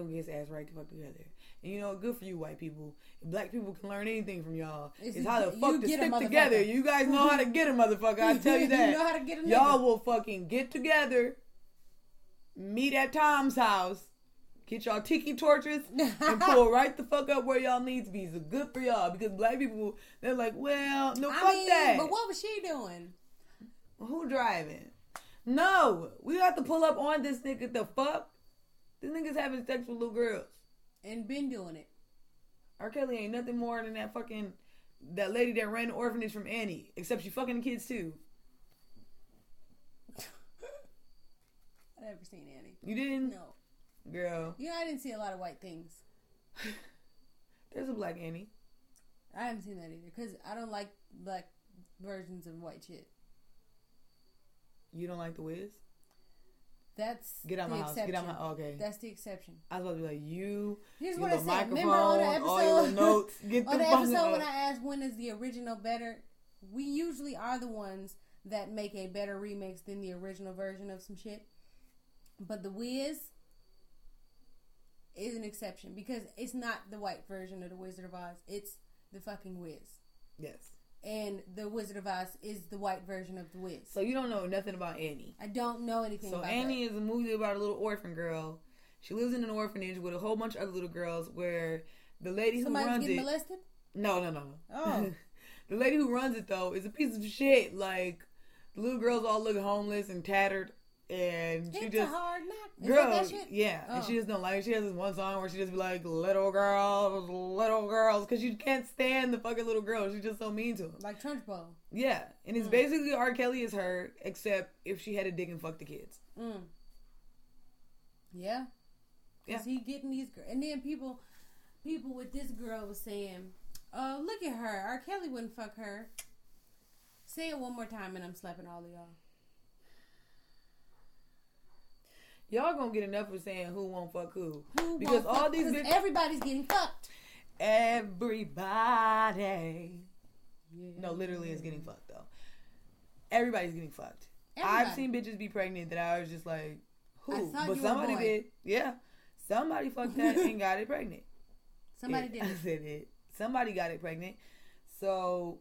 going to get his ass right the fuck together. And, you know, good for you white people. If black people can learn anything from y'all, it's how the fuck to stick together. You guys know how to get a motherfucker. I tell you that. You know how to get a nigga. Y'all will fucking get together, meet at Tom's house, get y'all tiki torches, and pull right the fuck up where y'all need to be. So good for y'all. Because black people, they're like, well, no, fuck that. But what was she doing? Who driving? No. We got to pull up on this nigga. The fuck? This nigga's having sex with little girls. And been doing it. R. Kelly ain't nothing more than that fucking... That lady that ran the orphanage from Annie. Except she fucking the kids too. I never seen Annie. You didn't? No. Girl. Yeah, I didn't see a lot of white things. There's a black Annie. I haven't seen that either. Because I don't like black versions of white shit. You don't like The Wiz? Get out my house. Oh, okay. That's the exception. I was about to be like, here's what I said. Remember on the episode, all your notes, get on the episode when I asked when is the original better, we usually are the ones that make a better remix than the original version of some shit. But The Wiz is an exception because it's not the white version of The Wizard of Oz. It's the fucking Wiz. Yes. And The Wizard of Oz is the white version of The Wiz. So you don't know nothing about Annie. I don't know anything about Annie. So Annie is a movie about a little orphan girl. She lives in an orphanage with a whole bunch of other little girls where the lady who runs it... Somebody's getting molested? No. Oh. The lady who runs it, though, is a piece of shit. Like, the little girls all look homeless and tattered. And she just... It's a hard knock. Girl, that shit? Yeah. Oh. And she just don't like it. She has this one song where she just be like, little girls. Because you can't stand the fucking little girls. She's just so mean to them. Like Trench Bowl. Yeah. And it's basically R. Kelly is her, except if she had to dig and fuck the kids. Mm. Yeah. Because he getting these girls. And then people with this girl was saying, oh, look at her. R. Kelly wouldn't fuck her. Say it one more time and I'm slapping all of y'all. Y'all gonna get enough for saying who won't fuck who. Because all these bitches. Everybody's getting fucked. Everybody. Yeah. No, literally is getting fucked, though. Everybody's getting fucked. Everybody. I've seen bitches be pregnant that I was just like, who? But somebody did. Yeah. Somebody fucked that and got it pregnant. Somebody got it pregnant. So,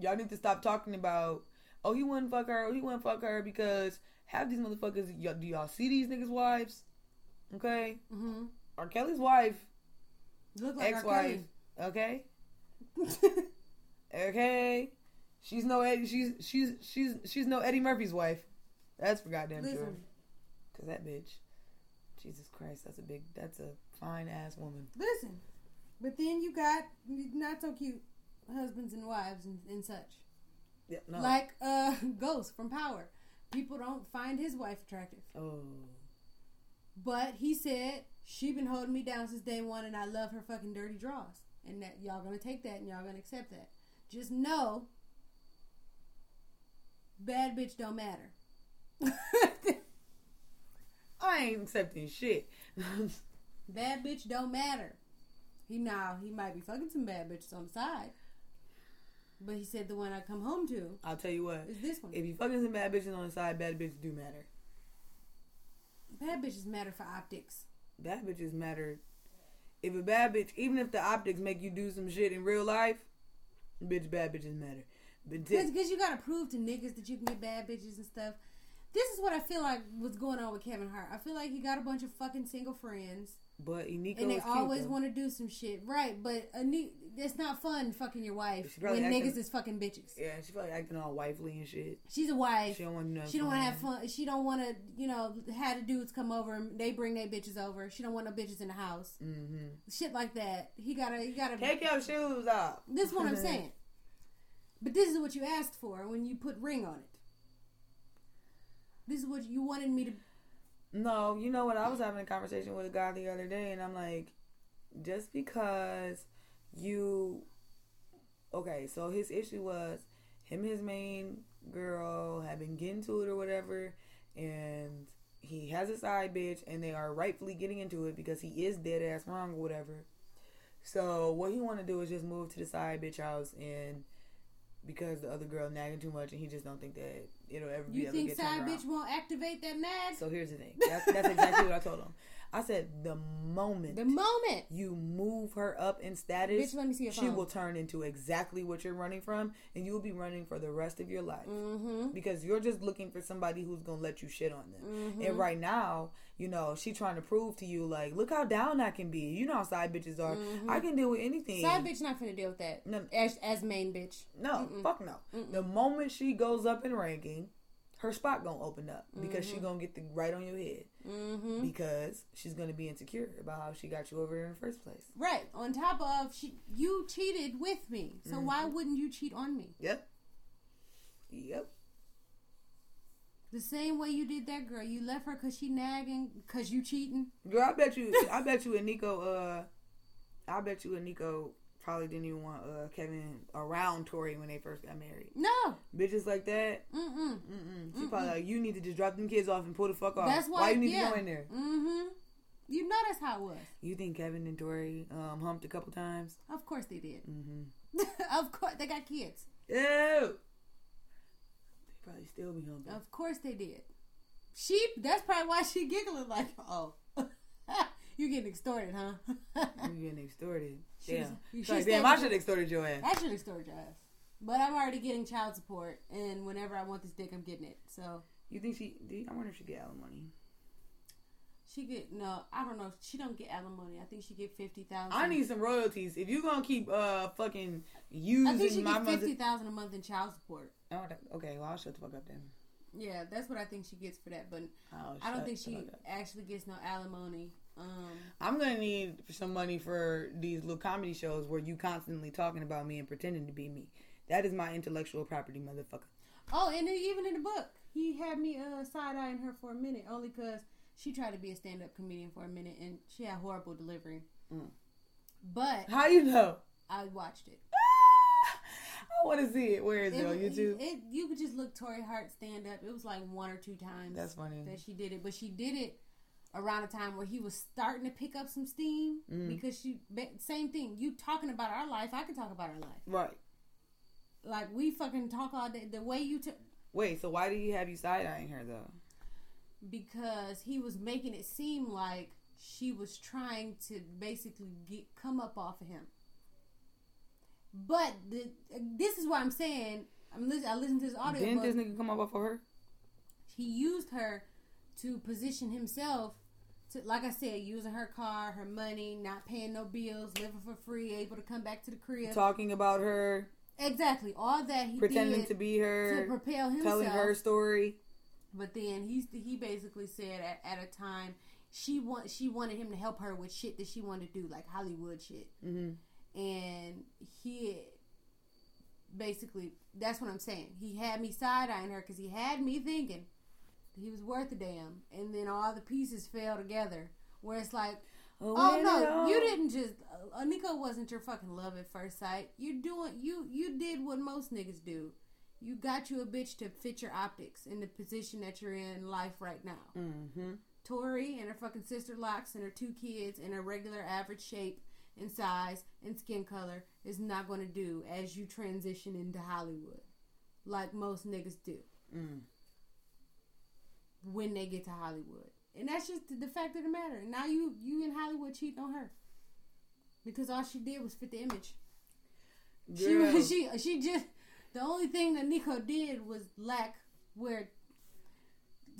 y'all need to stop talking about, oh, he wouldn't fuck her. Oh, he wouldn't fuck her because... Have these motherfuckers, do y'all see these niggas' wives? Okay? Mm-hmm. R. Kelly's wife. Look like ex-wife. R. Kelly. Okay? Okay? She's no Eddie Murphy's wife. That's for goddamn sure. Because that bitch. Jesus Christ, that's a fine-ass woman. Listen. But then you got not-so-cute husbands and wives and such. Yeah, no. Like Ghost from Power. People don't find his wife attractive. Oh. But he said, she been holding me down since day one and I love her fucking dirty draws. And that y'all gonna take that and y'all gonna accept that. Just know, bad bitch don't matter. I ain't accepting shit. Bad bitch don't matter. He might be fucking some bad bitches on the side. But he said the one I come home to. I'll tell you what. Is this one. If you fucking some bad bitches on the side, bad bitches do matter. Bad bitches matter for optics. Bad bitches matter. If a bad bitch, even if the optics make you do some shit in real life, bitch, bad bitches matter. Because you gotta prove to niggas that you can get bad bitches and stuff. This is what I feel like was going on with Kevin Hart. I feel like he got a bunch of fucking single friends. But Anika and they always want to do some shit, right? But it's not fun fucking your wife when niggas is fucking bitches. Yeah, she probably acting all wifely and shit. She's a wife. She don't want to. She don't want to have fun. She don't want to, have the dudes come over and they bring their bitches over. She don't want no bitches in the house. Mm-hmm. Shit like that. He gotta take your shoes off. This is what I'm saying. But this is what you asked for when you put ring on it. This is what you wanted me to. No, you know what? I was having a conversation with a guy the other day, and I'm like, just because you... Okay, so his issue was him and his main girl had been getting to it or whatever, and he has a side bitch, and they are rightfully getting into it because he is dead ass wrong or whatever. So what he want to do is just move to the side bitch house, and because the other girl nagging too much, and he just don't think that it'll ever be able to get turned around. You think side bitch won't activate that nag? So here's the thing. That's exactly what I told him. I said, the moment you move her up in status, bitch, let me see your phone. She will turn into exactly what you're running from, and you'll be running for the rest of your life. Mm-hmm. Because you're just looking for somebody who's going to let you shit on them. Mm-hmm. And right now, she's trying to prove to you, like, look how down I can be. You know how side bitches are. Mm-hmm. I can deal with anything. Side bitch not finna deal with that. No. As main bitch. No, fuck no. Mm-mm. The moment she goes up in ranking, her spot gonna open up because she gonna get the right on your head because she's gonna be insecure about how she got you over there in the first place. Right. On top of you cheated with me, so why wouldn't you cheat on me? Yep. The same way you did that girl, you left her because she nagging, because you cheating. Girl, I bet you and Nico probably didn't even want Kevin around Tori when they first got married. No. Bitches like that. She probably like, you need to just drop them kids off and pull the fuck off. That's why you need to go in there. You know that's how it was. You think Kevin and Tori humped a couple times? Of course they did. Of course. They got kids. Ew. They probably still be humping. Of course they did. That's probably why she giggling like, oh. You getting extorted, huh? Damn. Damn, I should have extorted your ass. I should have extorted your ass. But I'm already getting child support, and whenever I want this dick, I'm getting it. So. You think I wonder if she get alimony. No, I don't know. She don't get alimony. I think she get $50,000. I need some royalties. If you're going to keep fucking using my money. I think she get $50,000 a month in child support. Oh, okay, well, I'll shut the fuck up then. Yeah, that's what I think she gets for that, but I don't think she actually gets no alimony. I'm gonna need some money for these little comedy shows where you constantly talking about me and pretending to be me. That is my intellectual property, motherfucker. Oh, and even in the book, he had me side-eyeing her for a minute only because she tried to be a stand-up comedian for a minute and she had horrible delivery. But how you know? I watched it. I want to see it. Where is it on YouTube? You could just look Tori Hart stand-up. It was like one or two times. That's funny that she did it, but she did it around a time where he was starting to pick up some steam because same thing. You talking about our life, I can talk about our life. Right. Like, we fucking talk all day. The way you Wait, so why did he have you side-eyeing her, though? Because he was making it seem like she was trying to basically come up off of him. But this is what I'm saying. I listened to this audio. Didn't this nigga come up off of her? He used her to position himself to, like I said, using her car, her money, not paying no bills, living for free, able to come back to the crib. Talking about her. Exactly. All that he pretending did to be her. To propel himself. Telling her story. But then he basically said at a time she wanted him to help her with shit that she wanted to do, like Hollywood shit. And he basically, that's what I'm saying. He had me side-eyeing her because he had me thinking he was worth a damn, and then all the pieces fell together. Where it's like, oh no, you didn't just Anika wasn't your fucking love at first sight. You did what most niggas do. You got you a bitch to fit your optics in the position that you're in life right now. Mm-hmm. Tori and her fucking sister locks and her two kids and her regular average shape and size and skin color is not going to do as you transition into Hollywood like most niggas do when they get to Hollywood. And that's just the fact of the matter. Now you in Hollywood cheating on her because all she did was fit the image. Girl. She just... The only thing that Nico did was lack where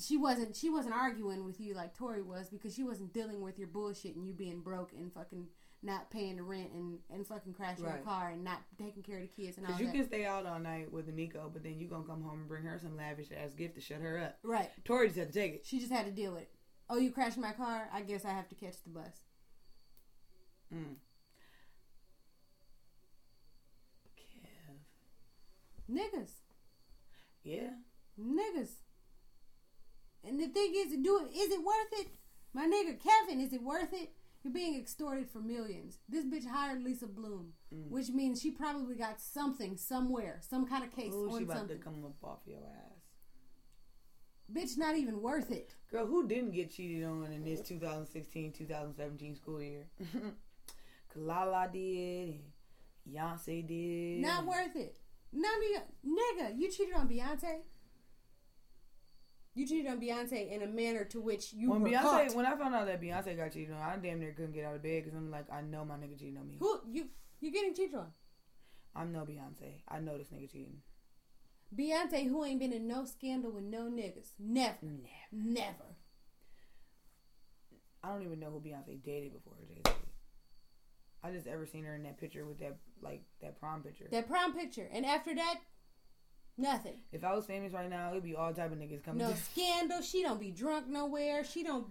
she wasn't arguing with you like Tori was because she wasn't dealing with your bullshit and you being broke and fucking not paying the rent and fucking crashing your car and not taking care of the kids and all that. Because you can stay out all night with Nico, but then you going to come home and bring her some lavish ass gift to shut her up. Right. Tori just had to take it. She just had to deal with it. Oh, you crashed my car? I guess I have to catch the bus. Niggas. Yeah. Niggas. And the thing is, is it worth it? My nigga Kevin, is it worth it? You're being extorted for millions. This bitch hired Lisa Bloom, which means she probably got something somewhere, some kind of case on something. She about to come up off your ass. Bitch, not even worth it. Girl, who didn't get cheated on in this 2016-2017 school year? Cause Lala did, Beyonce did. Not worth it. Nigga, you cheated on Beyonce. You cheated on Beyonce in a manner to which you were caught. When I found out that Beyonce got cheated on, I damn near couldn't get out of bed because I'm like, I know my nigga cheating on me. Who you getting cheated on? I'm no Beyonce. I know this nigga cheating. Beyonce, who ain't been in no scandal with no niggas, never. I don't even know who Beyonce dated before Jay-Z. I just ever seen her in that picture with that, like, that prom picture. That prom picture. And after that, nothing. If I was famous right now, it would be all type of niggas coming. No scandal. She don't be drunk nowhere. She don't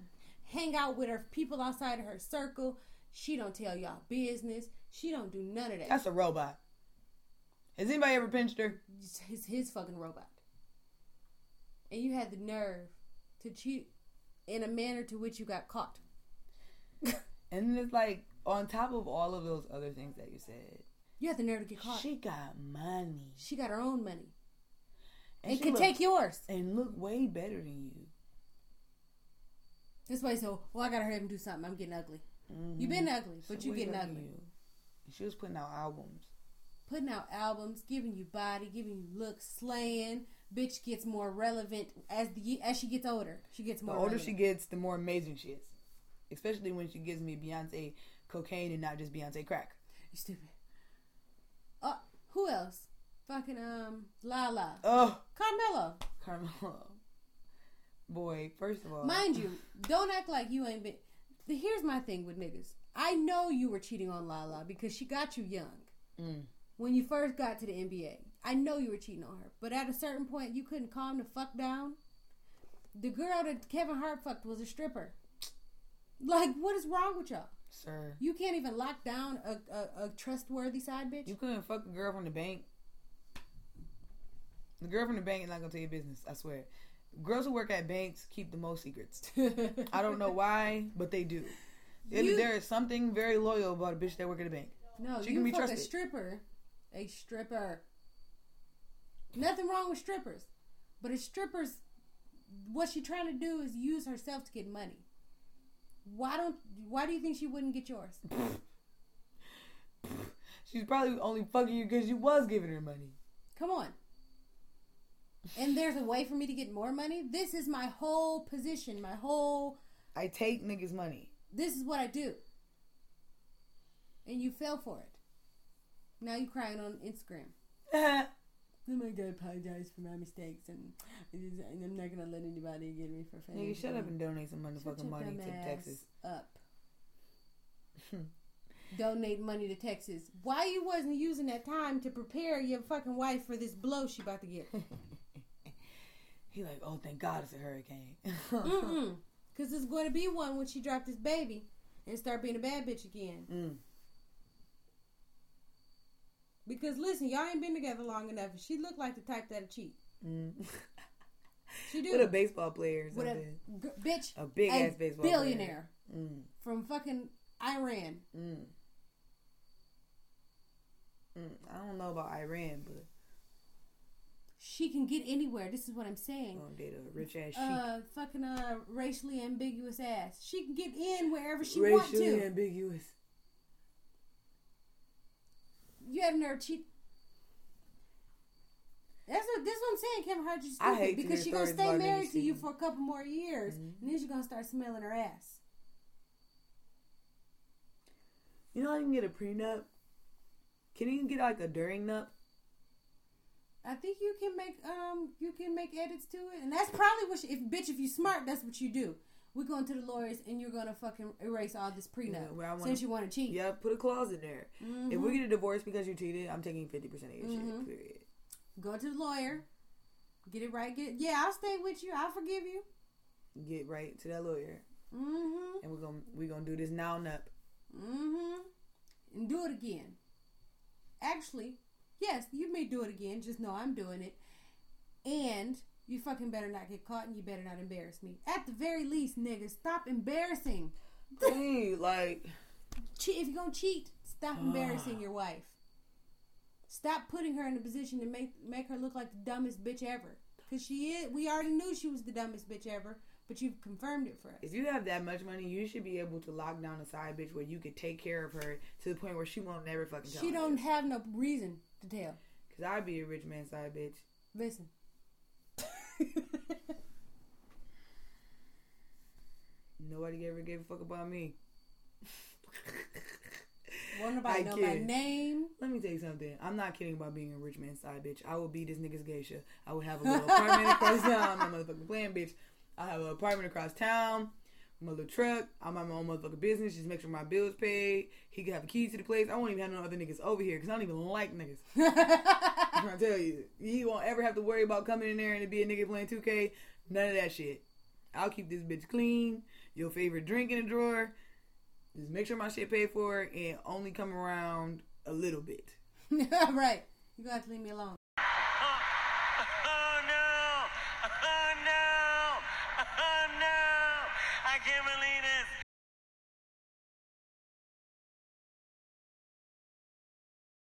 hang out with her people outside of her circle. She don't tell y'all business. She don't do none of that. That's a robot. Has anybody ever pinched her? It's his fucking robot. And you had the nerve to cheat in a manner to which you got caught. And it's like... On top of all of those other things that you said. You had the nerve to get caught. She got money. She got her own money. And could take yours. And look way better than you. This way, so, I gotta hurry up and do something. I'm getting ugly. Mm-hmm. You've been ugly, but so you getting ugly. She was putting out albums. Putting out albums, giving you body, giving you looks, slaying. Bitch gets more relevant as she gets older. She gets more relevant. The older she gets, the more amazing she is. Especially when she gives me Beyonce cocaine and not just Beyonce crack. You stupid. Who else? Fucking Lala. Oh, Carmelo. Boy, first of all, mind you, don't act like you ain't been. Here's my thing with niggas. I know you were cheating on Lala because she got you young when you first got to the NBA. I know you were cheating on her, but at a certain point, you couldn't calm the fuck down. The girl that Kevin Hart fucked was a stripper. Like, what is wrong with y'all? Sir. You can't even lock down a trustworthy side bitch? You couldn't fuck a girl from the bank. The girl from the bank is not going to tell you business, I swear. Girls who work at banks keep the most secrets. I don't know why, but they do. There is something very loyal about a bitch that work at a bank. No, she can be trusted. A stripper. Nothing wrong with strippers. But a stripper's, what she trying to do is use herself to get money. Why do you think she wouldn't get yours? She's probably only fucking you because you was giving her money. Come on. And there's a way for me to get more money? This is my whole position, I take niggas' money. This is what I do. And you fell for it. Now you crying on Instagram. I'm going to apologize for my mistakes and I'm not going to let anybody get me for fame. Nigga, shut up and donate some motherfucking money to Texas. Donate money to Texas. Why you wasn't using that time to prepare your fucking wife for this blow she about to get? He like, oh, thank God it's a hurricane. Because there's going to be one when she dropped this baby and start being a bad bitch again. Because, listen, y'all ain't been together long enough. She looked like the type that'd cheat. She do. With a baseball player or something. Bitch. A billionaire. From fucking Iran. I don't know about Iran, but she can get anywhere. This is what I'm saying. Oh, did a rich ass fucking racially ambiguous ass. She can get in wherever she wants to. Racially ambiguous. You haven't ever cheated. That's what I'm saying, Kevin Hart. Just stupid because she's gonna stay married to you for a couple more years, and then she's gonna start smelling her ass. You know, I can get a prenup. Can you get like a during nup? I think you can make edits to it, and that's probably what. If you smart, that's what you do. We're going to the lawyers, and you're going to fucking erase all this prenup since you want to cheat. Yeah, put a clause in there. Mm-hmm. If we get a divorce because you cheated, I'm taking 50% of your shit, period. Go to the lawyer. Get it right. I'll stay with you. I'll forgive you. Get right to that lawyer. Mm-hmm. And we're gonna do this now and up. Mm-hmm. And do it again. Actually, yes, you may do it again. Just know I'm doing it. And you fucking better not get caught, and you better not embarrass me. At the very least, nigga, stop embarrassing. Hey, like... If you're gonna cheat, stop embarrassing your wife. Stop putting her in a position to make her look like the dumbest bitch ever. Because she is... We already knew she was the dumbest bitch ever, but you've confirmed it for us. If you have that much money, you should be able to lock down a side bitch where you could take care of her to the point where she won't never fucking tell. She don't have no reason to tell. Because I'd be a rich man side bitch. Listen. Nobody ever gave a fuck about me. Won't nobody know my name. Let me tell you something. I'm not kidding about being a rich man's side bitch. I will be this nigga's geisha. I would have a little apartment across town. I'm a motherfucking plan bitch. I have an apartment across town. My little truck. I'm on my own motherfucking business. Just make sure my bills paid. He could have a key to the place. I won't even have no other niggas over here because I don't even like niggas. I'm trying to tell you. You won't ever have to worry about coming in there and it be a nigga playing 2K. None of that shit. I'll keep this bitch clean. Your favorite drink in the drawer. Just make sure my shit paid for and only come around a little bit. Right. You got to leave me alone. Oh, no. I can't believe